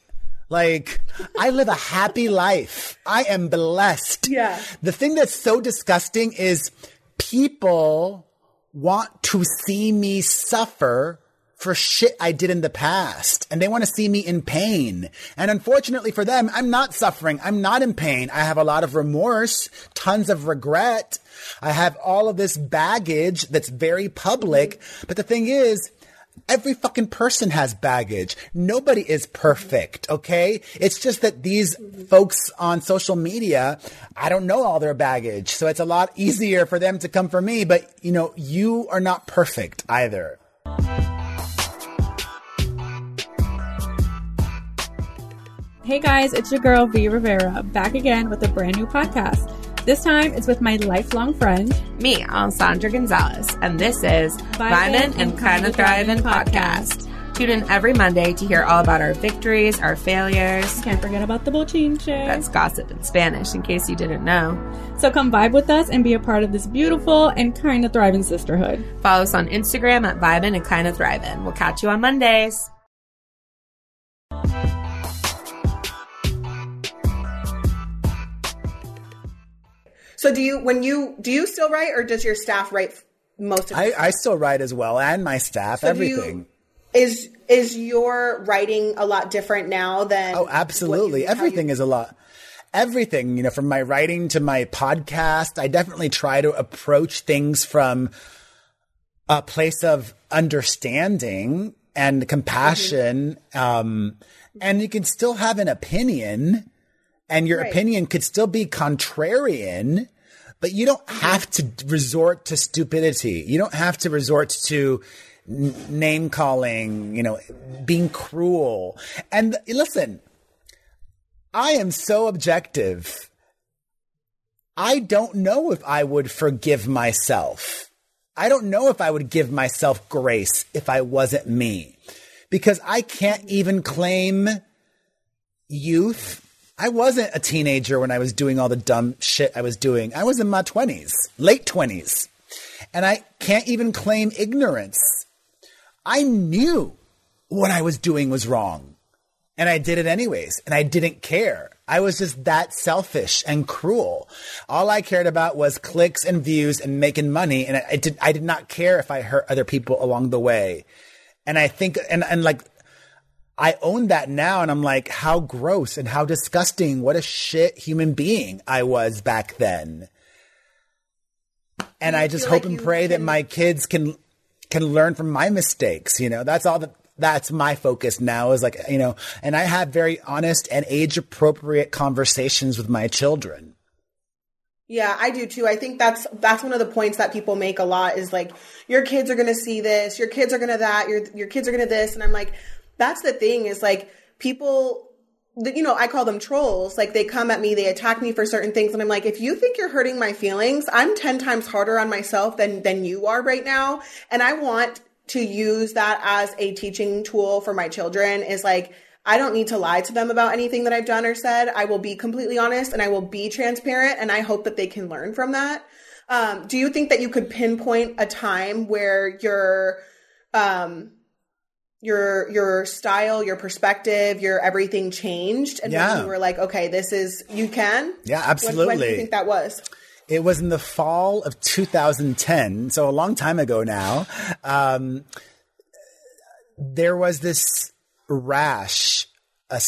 Like, I live a happy life. I am blessed. Yeah. The thing that's so disgusting is people want to see me suffer for shit I did in the past. And they want to see me in pain. And unfortunately for them, I'm not suffering. I'm not in pain. I have a lot of remorse, tons of regret. I have all of this baggage that's very public. But the thing is, every fucking person has baggage. Nobody is perfect, okay? It's just that these folks on social media, I don't know all their baggage. So it's a lot easier for them to come for me. But, you know, you are not perfect either. Hey guys, it's your girl, V Rivera, back again with a brand new podcast. This time, it's with my lifelong friend, me, Alessandra Gonzalez, and this is Vibin' and Kinda Thrivin' Podcast. Tune in every Monday to hear all about our victories, our failures. Can't forget about the bochinche. That's gossip in Spanish, in case you didn't know. So come vibe with us and be a part of this beautiful and kinda thriving sisterhood. Follow us on Instagram at Vibin' and Kinda Thrivin'. We'll catch you on Mondays. So do you still write, or does your staff write most of it? I still write as well, and my staff, so everything. Is your writing a lot different now than? Oh, absolutely. Everything is a lot. Everything, you know, from my writing to my podcast, I definitely try to approach things from a place of understanding and compassion. And you can still have an opinion, and your opinion could still be contrarian. But you don't have to resort to stupidity. You don't have to resort to name calling, you know, being cruel. And listen, I am so objective. I don't know if I would forgive myself. I don't know if I would give myself grace if I wasn't me, because I can't even claim youth. I wasn't a teenager when I was doing all the dumb shit I was doing. I was in my 20s, late 20s. And I can't even claim ignorance. I knew what I was doing was wrong, and I did it anyways, and I didn't care. I was just that selfish and cruel. All I cared about was clicks and views and making money, and I did not care if I hurt other people along the way. And I think and I own that now, and I'm like, how gross and how disgusting, what a shit human being I was back then. And I just hope and pray that my kids can learn from my mistakes. You know, that's all that's my focus now, is like, you know, and I have very honest and age appropriate conversations with my children. Yeah, I do too. I think that's one of the points that people make a lot, is like, your kids are going to see this, your kids are going to that, your kids are going to this. And I'm like, that's the thing, is like, people, you know, I call them trolls. Like, they come at me, they attack me for certain things. And I'm like, if you think you're hurting my feelings, I'm 10 times harder on myself than you are right now. And I want to use that as a teaching tool for my children, is like, I don't need to lie to them about anything that I've done or said. I will be completely honest, and I will be transparent. And I hope that they can learn from that. Do you think that you could pinpoint a time where your style, your perspective, your everything changed? And when you were like, okay, this is, you can? Yeah, absolutely. When do you think that was? It was in the fall of 2010. So a long time ago now. There was this rash, it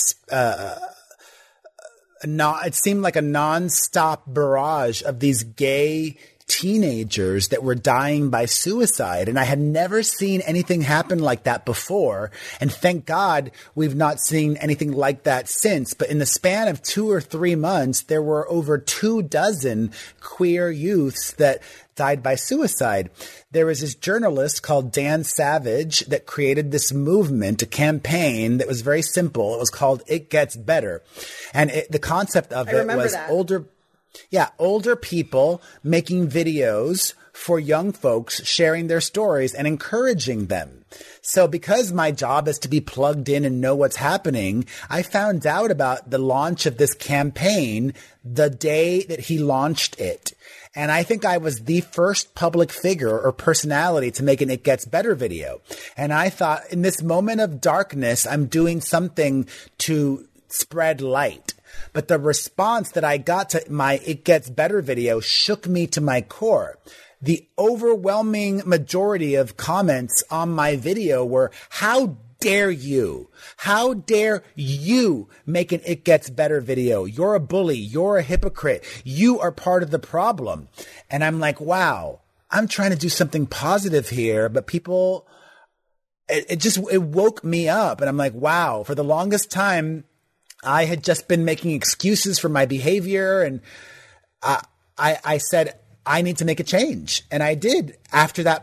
seemed like a nonstop barrage of these gay teenagers that were dying by suicide. And I had never seen anything happen like that before. And thank God we've not seen anything like that since. But in the span of 2 or 3 months, there were over 24 queer youths that died by suicide. There was this journalist called Dan Savage that created this movement, a campaign that was very simple. It was called It Gets Better. And the concept of it was older Yeah, older people making videos for young folks, sharing their stories and encouraging them. So because my job is to be plugged in and know what's happening, I found out about the launch of this campaign the day that he launched it. And I think I was the first public figure or personality to make an It Gets Better video. And I thought, in this moment of darkness, I'm doing something to spread light. But the response that I got to my It Gets Better video shook me to my core. The overwhelming majority of comments on my video were, how dare you? How dare you make an It Gets Better video? You're a bully. You're a hypocrite. You are part of the problem. And I'm like, wow, I'm trying to do something positive here, but people, it woke me up. And I'm like, wow, for the longest time, I had just been making excuses for my behavior, and I said, I need to make a change. And I did. After that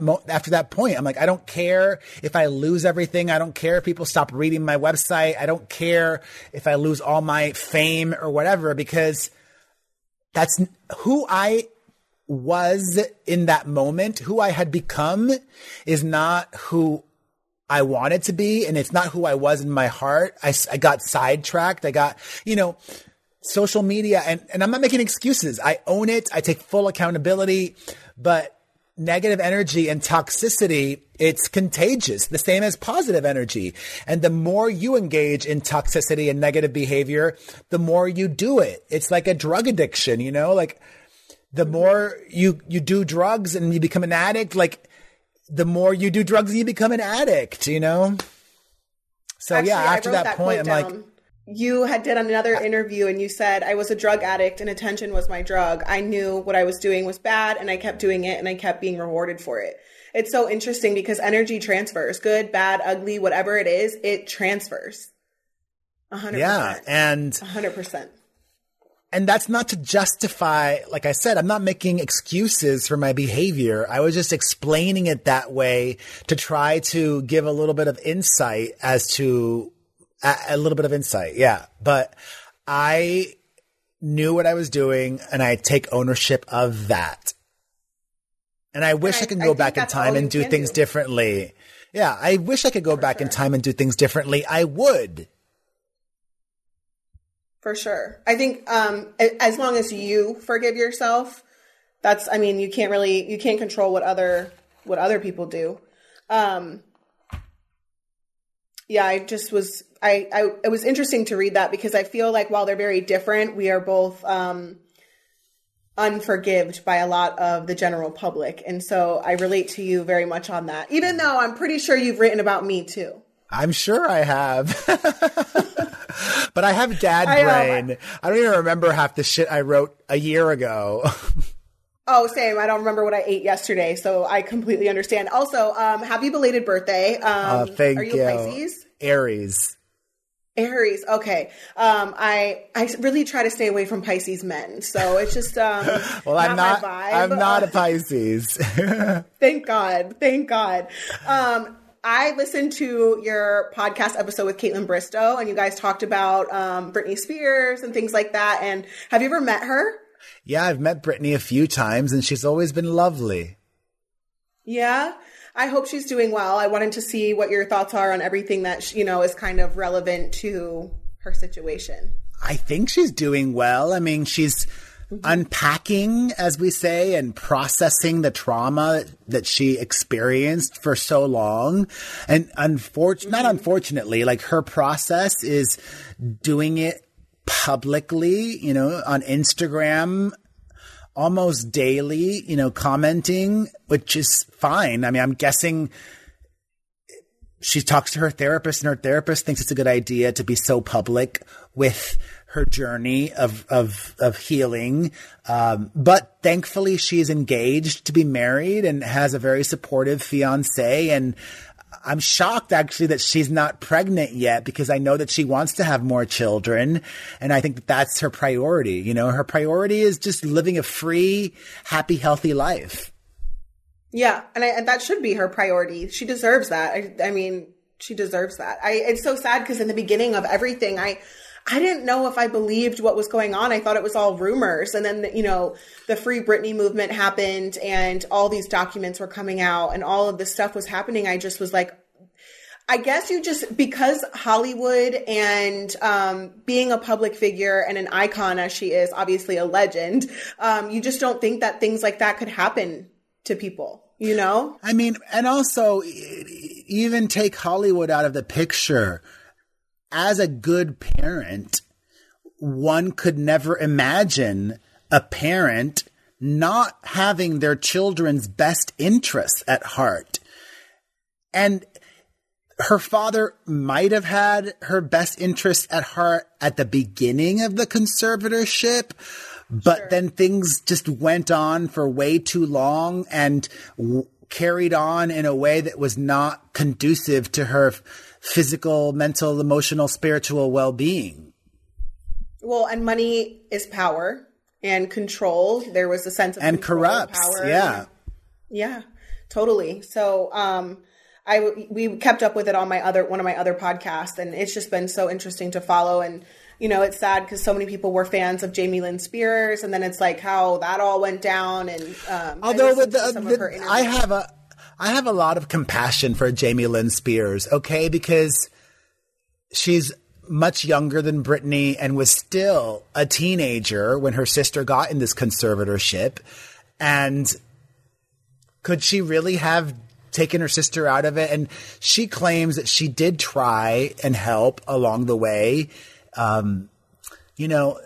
point, I'm like, I don't care if I lose everything. I don't care if people stop reading my website. I don't care if I lose all my fame or whatever, because that's who I was in that moment. Who I had become is not who I wanted to be, and it's not who I was in my heart. I got sidetracked. I got, social media, and I'm not making excuses. I own it. I take full accountability, but negative energy and toxicity, it's contagious, the same as positive energy. And the more you engage in toxicity and negative behavior, the more you do it. It's like a drug addiction, like the more you do drugs and you become an addict, the more you do drugs, you become an addict, So actually, after that point, I'm down. Like, you had did another interview and you said, I was a drug addict and attention was my drug. I knew what I was doing was bad and I kept doing it and I kept being rewarded for it. It's so interesting because energy transfers, good, bad, ugly, whatever it is, it transfers. 100%. Yeah. And 100%. And that's not to justify, like I said, I'm not making excuses for my behavior. I was just explaining it that way to try to give a little bit of insight as to a little bit of insight. Yeah. But I knew what I was doing and I take ownership of that. And I wish I could go back in time and do things differently. Yeah. I wish I could go back in time and do things differently. I would. For sure. I think as long as you forgive yourself, you can't really, control what other people do. It was interesting to read that because I feel like while they're very different, we are both unforgived by a lot of the general public. And so I relate to you very much on that, even though I'm pretty sure you've written about me too. I'm sure I have. But I have dad brain. I don't even remember half the shit I wrote a year ago. Oh, same. I don't remember what I ate yesterday, so I completely understand. Also, happy belated birthday. Thank you. Are you a Pisces? Aries. Okay. I really try to stay away from Pisces men. So it's just, well, I'm not a Pisces. Thank God. I listened to your podcast episode with Caitlin Bristow, and you guys talked about Britney Spears and things like that. And have you ever met her? Yeah, I've met Britney a few times, and she's always been lovely. Yeah, I hope she's doing well. I wanted to see what your thoughts are on everything that is kind of relevant to her situation. I think she's doing well. I mean, she's unpacking, as we say, and processing the trauma that she experienced for so long. And unfortunately, like, her process is doing it publicly, on Instagram almost daily, commenting, which is fine. I mean, I'm guessing she talks to her therapist and her therapist thinks it's a good idea to be so public with her journey of healing. But thankfully she's engaged to be married and has a very supportive fiance. And I'm shocked actually that she's not pregnant yet, because I know that she wants to have more children. And I think that's her priority. Her priority is just living a free, happy, healthy life. Yeah. And that should be her priority. She deserves that. I mean, she deserves that. It's so sad because in the beginning of everything, I I didn't know if I believed what was going on. I thought it was all rumors. And then, you know, the Free Britney movement happened and all these documents were coming out and all of this stuff was happening. I just was like, I guess you just, because Hollywood and being a public figure and an icon as she is, obviously a legend, you just don't think that things like that could happen to people, you know? I mean, and also even take Hollywood out of the picture. As a good parent, one could never imagine a parent not having their children's best interests at heart. And her father might have had her best interests at heart at the beginning of the conservatorship, but then things just went on for way too long and carried on in a way that was not conducive to her physical, mental, emotional, spiritual well-being. Well, and money is power and control. There was a sense of and corrupts. Power. Yeah. Yeah, totally. So, we kept up with it on one of my other podcasts, and it's just been so interesting to follow. And, you know, it's sad because so many people were fans of Jamie Lynn Spears, and then it's like how that all went down. And although I have a lot of compassion for Jamie Lynn Spears, okay, because she's much younger than Britney and was still a teenager when her sister got in this conservatorship. And could she really have taken her sister out of it? And she claims that she did try and help along the way. You know,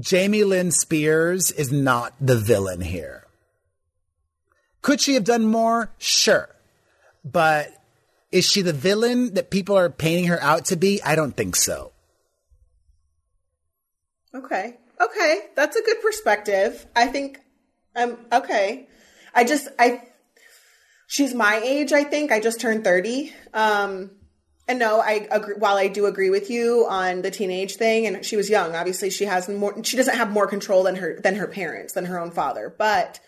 Jamie Lynn Spears is not the villain here. Could she have done more? Sure. But is she the villain that people are painting her out to be? I don't think so. Okay. Okay. That's a good perspective. I think okay. She's my age, I think. I just turned 30. And no, I agree. While I do agree with you on the teenage thing, and she was young, obviously she doesn't have more control than her parents, than her own father. But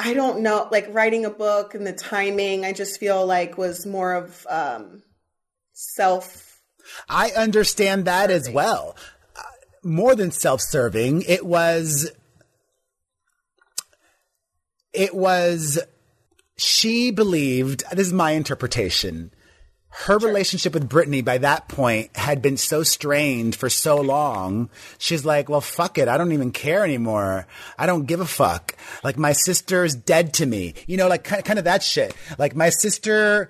I don't know, like writing a book and the timing, I just feel like was more of self. I understand that as well. More than self-serving, it was she believed, this is my interpretation, her relationship with Britney by that point had been so strained for so long. She's like, well, fuck it. I don't even care anymore. I don't give a fuck. Like, my sister's dead to me. You know, like kind of that shit. Like, my sister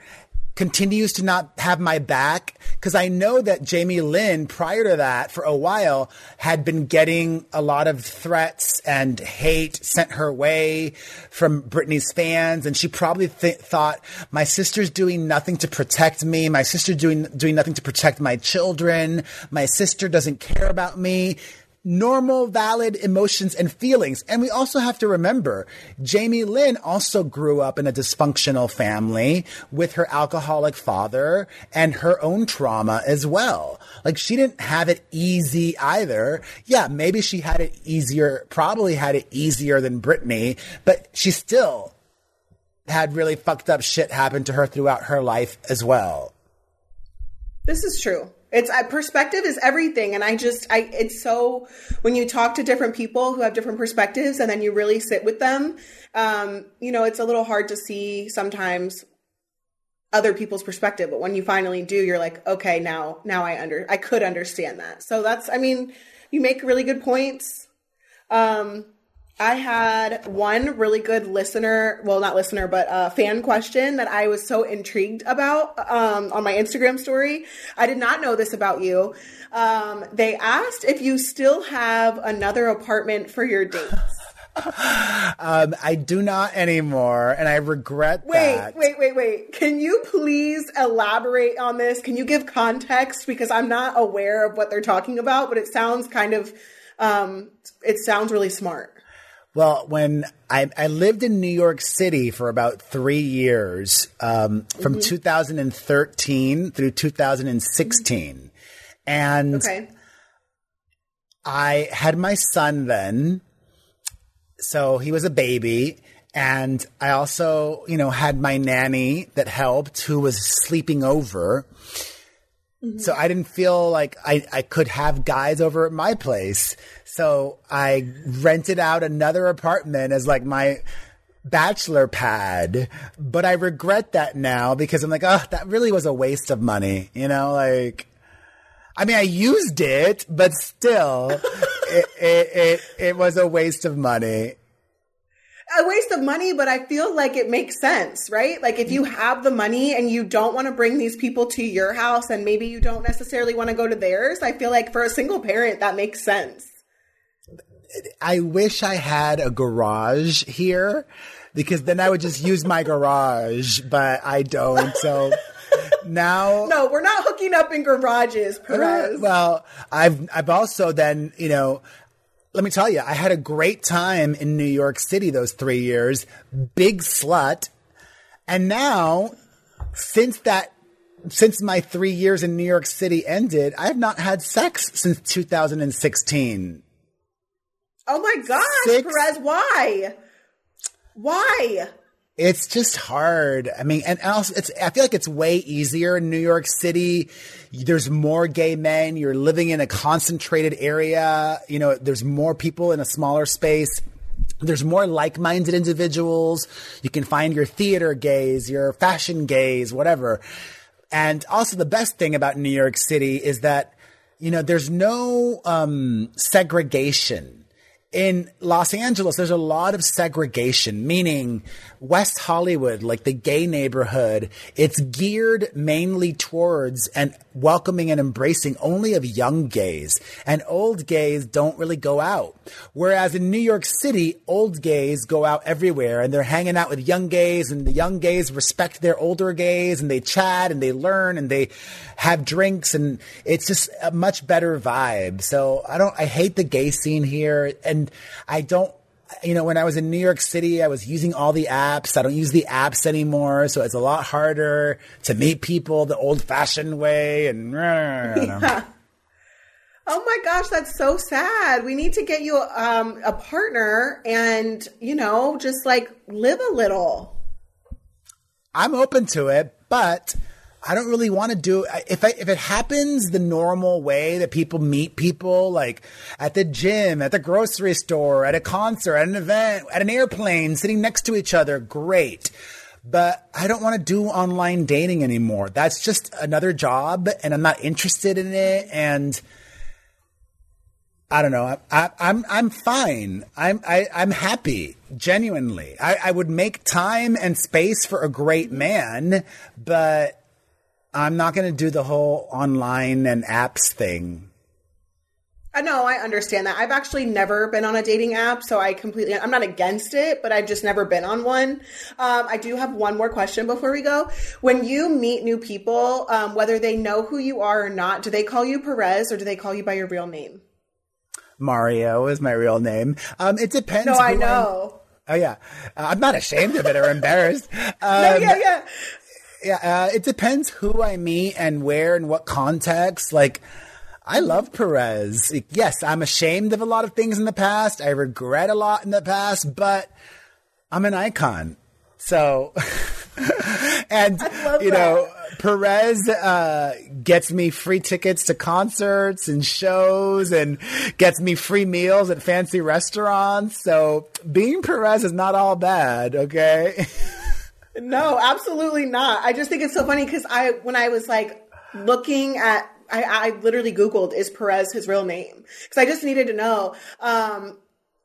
continues to not have my back, because I know that Jamie Lynn, prior to that, for a while, had been getting a lot of threats and hate sent her way from Britney's fans, and she probably thought, my sister's doing nothing to protect me, my sister's doing nothing to protect my children, my sister doesn't care about me. Normal, valid emotions and feelings. And we also have to remember, Jamie Lynn also grew up in a dysfunctional family with her alcoholic father and her own trauma as well. Like, she didn't have it easy either. Yeah, maybe she had it easier, probably had it easier than Britney, but she still had really fucked up shit happen to her throughout her life as well. This is true. It's perspective is everything. And it's so, when you talk to different people who have different perspectives and then you really sit with them, you know, it's a little hard to see sometimes other people's perspective, but when you finally do, you're like, okay, now I could understand that. So that's, I mean, you make really good points. I had one really good fan question that I was so intrigued about on my Instagram story. I did not know this about you. They asked if you still have another apartment for your dates. I do not anymore, and I regret that. Wait. Can you please elaborate on this? Can you give context? Because I'm not aware of what they're talking about, but it sounds kind of it sounds really smart. Well, when I lived in New York City for about 3 years, from 2013 through 2016. Mm-hmm. And I had my son then, so he was a baby. And I also, you know, had my nanny that helped, who was sleeping over. Mm-hmm. So I didn't feel like I could have guys over at my place. So I rented out another apartment as like my bachelor pad. But I regret that now because I'm like, oh, that really was a waste of money. You know, like, I mean, I used it, but still it was a waste of money. A waste of money, but I feel like it makes sense, right? Like if you have the money and you don't want to bring these people to your house and maybe you don't necessarily want to go to theirs, I feel like for a single parent, that makes sense. I wish I had a garage here because then I would just use my garage, but I don't. So now – no, we're not hooking up in garages, Perez. Well, I've also then, you know – let me tell you, I had a great time in New York City those 3 years, big slut. And now, since my 3 years in New York City ended, I have not had sex since 2016. Oh my gosh, Perez, why? Why? It's just hard. I mean, and also I feel like it's way easier in New York City. There's more gay men. You're living in a concentrated area. You know, there's more people in a smaller space. There's more like-minded individuals. You can find your theater gays, your fashion gays, whatever. And also the best thing about New York City is that, you know, there's no segregation. In Los Angeles, there's a lot of segregation, meaning West Hollywood, like the gay neighborhood, it's geared mainly towards and welcoming and embracing only of young gays. And old gays don't really go out. Whereas in New York City, old gays go out everywhere and they're hanging out with young gays and the young gays respect their older gays and they chat and they learn and they have drinks and it's just a much better vibe. So I hate the gay scene here. And I don't, you know, when I was in New York City, I was using all the apps. I don't use the apps anymore. So it's a lot harder to meet people the old fashioned way. And yeah. Oh my gosh, that's so sad. We need to get you a partner and, you know, just like live a little. I'm open to it, but I don't really want to do – if it happens the normal way that people meet people, like at the gym, at the grocery store, at a concert, at an event, at an airplane, sitting next to each other, great. But I don't want to do online dating anymore. That's just another job and I'm not interested in it and I don't know. I'm fine. I'm happy, genuinely. I would make time and space for a great man, but – I'm not going to do the whole online and apps thing. I know. I understand that. I've actually never been on a dating app, so I'm not against it, but I've just never been on one. I do have one more question before we go. When you meet new people, whether they know who you are or not, do they call you Perez or do they call you by your real name? Mario is my real name. It depends. No, I know. Oh, yeah. I'm not ashamed of it or embarrassed. No, yeah. Yeah, it depends who I meet and where and what context. Like, I love Perez. Yes, I'm ashamed of a lot of things in the past. I regret a lot in the past, but I'm an icon. So, and, you know, Perez gets me free tickets to concerts and shows and gets me free meals at fancy restaurants. So being Perez is not all bad, okay? No, absolutely not. I just think it's so funny because when I was like looking at, I literally Googled, is Perez his real name? Because I just needed to know.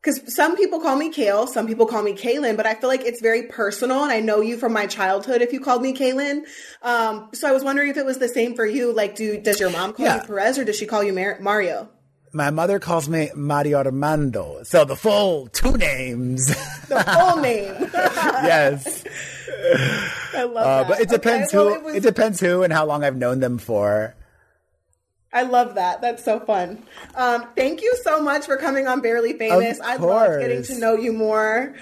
Because some people call me Kail, some people call me Kaylin, but I feel like it's very personal. And I know you from my childhood if you called me Kaylin. So I was wondering if it was the same for you. Like, does your mom call you Perez or does she call you Mario? My mother calls me Mario Armando. So the full two names. The full name. Yes. I love that. But it depends who and how long I've known them for. I love that. That's so fun. Thank you so much for coming on Barely Famous. I love getting to know you more.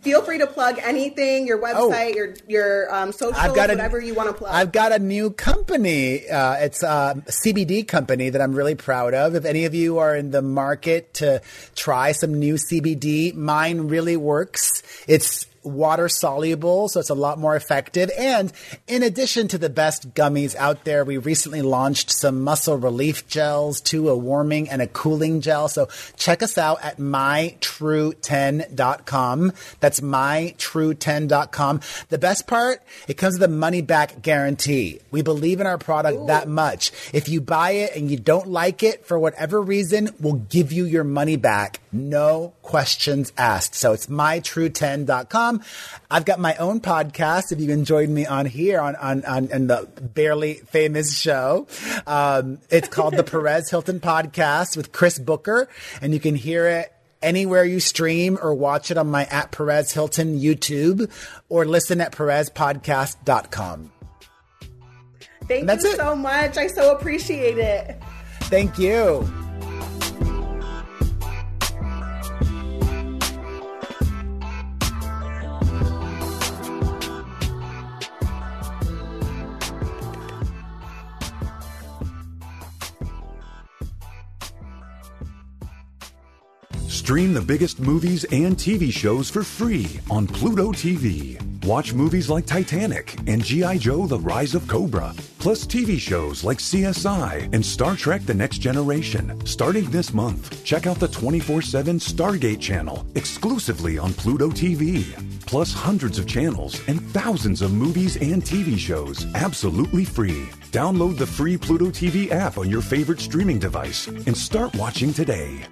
Feel free to plug anything, your website, your socials, whatever you want to plug. I've got a new company. It's a CBD company that I'm really proud of. If any of you are in the market to try some new CBD, mine really works. It's water soluble, so it's a lot more effective. And in addition to the best gummies out there, we recently launched some muscle relief gels, too, a warming and a cooling gel. So check us out at mytrue10.com. That's mytrue10.com. The best part, it comes with a money back guarantee. We believe in our product that much. If you buy it and you don't like it for whatever reason, we'll give you your money back. No questions asked. So it's mytrue10.com. I've got my own podcast. If you enjoyed me on here on the barely famous show, it's called the Perez Hilton Podcast with Chris Booker, and you can hear it anywhere you stream or watch it on my at Perez Hilton YouTube or listen at PerezPodcast.com. Thank you so much. I so appreciate it. Thank you. Stream the biggest movies and TV shows for free on Pluto TV. Watch movies like Titanic and G.I. Joe: The Rise of Cobra, plus TV shows like CSI and Star Trek: The Next Generation. Starting this month, check out the 24/7 Stargate channel exclusively on Pluto TV. Plus hundreds of channels and thousands of movies and TV shows absolutely free. Download the free Pluto TV app on your favorite streaming device and start watching today.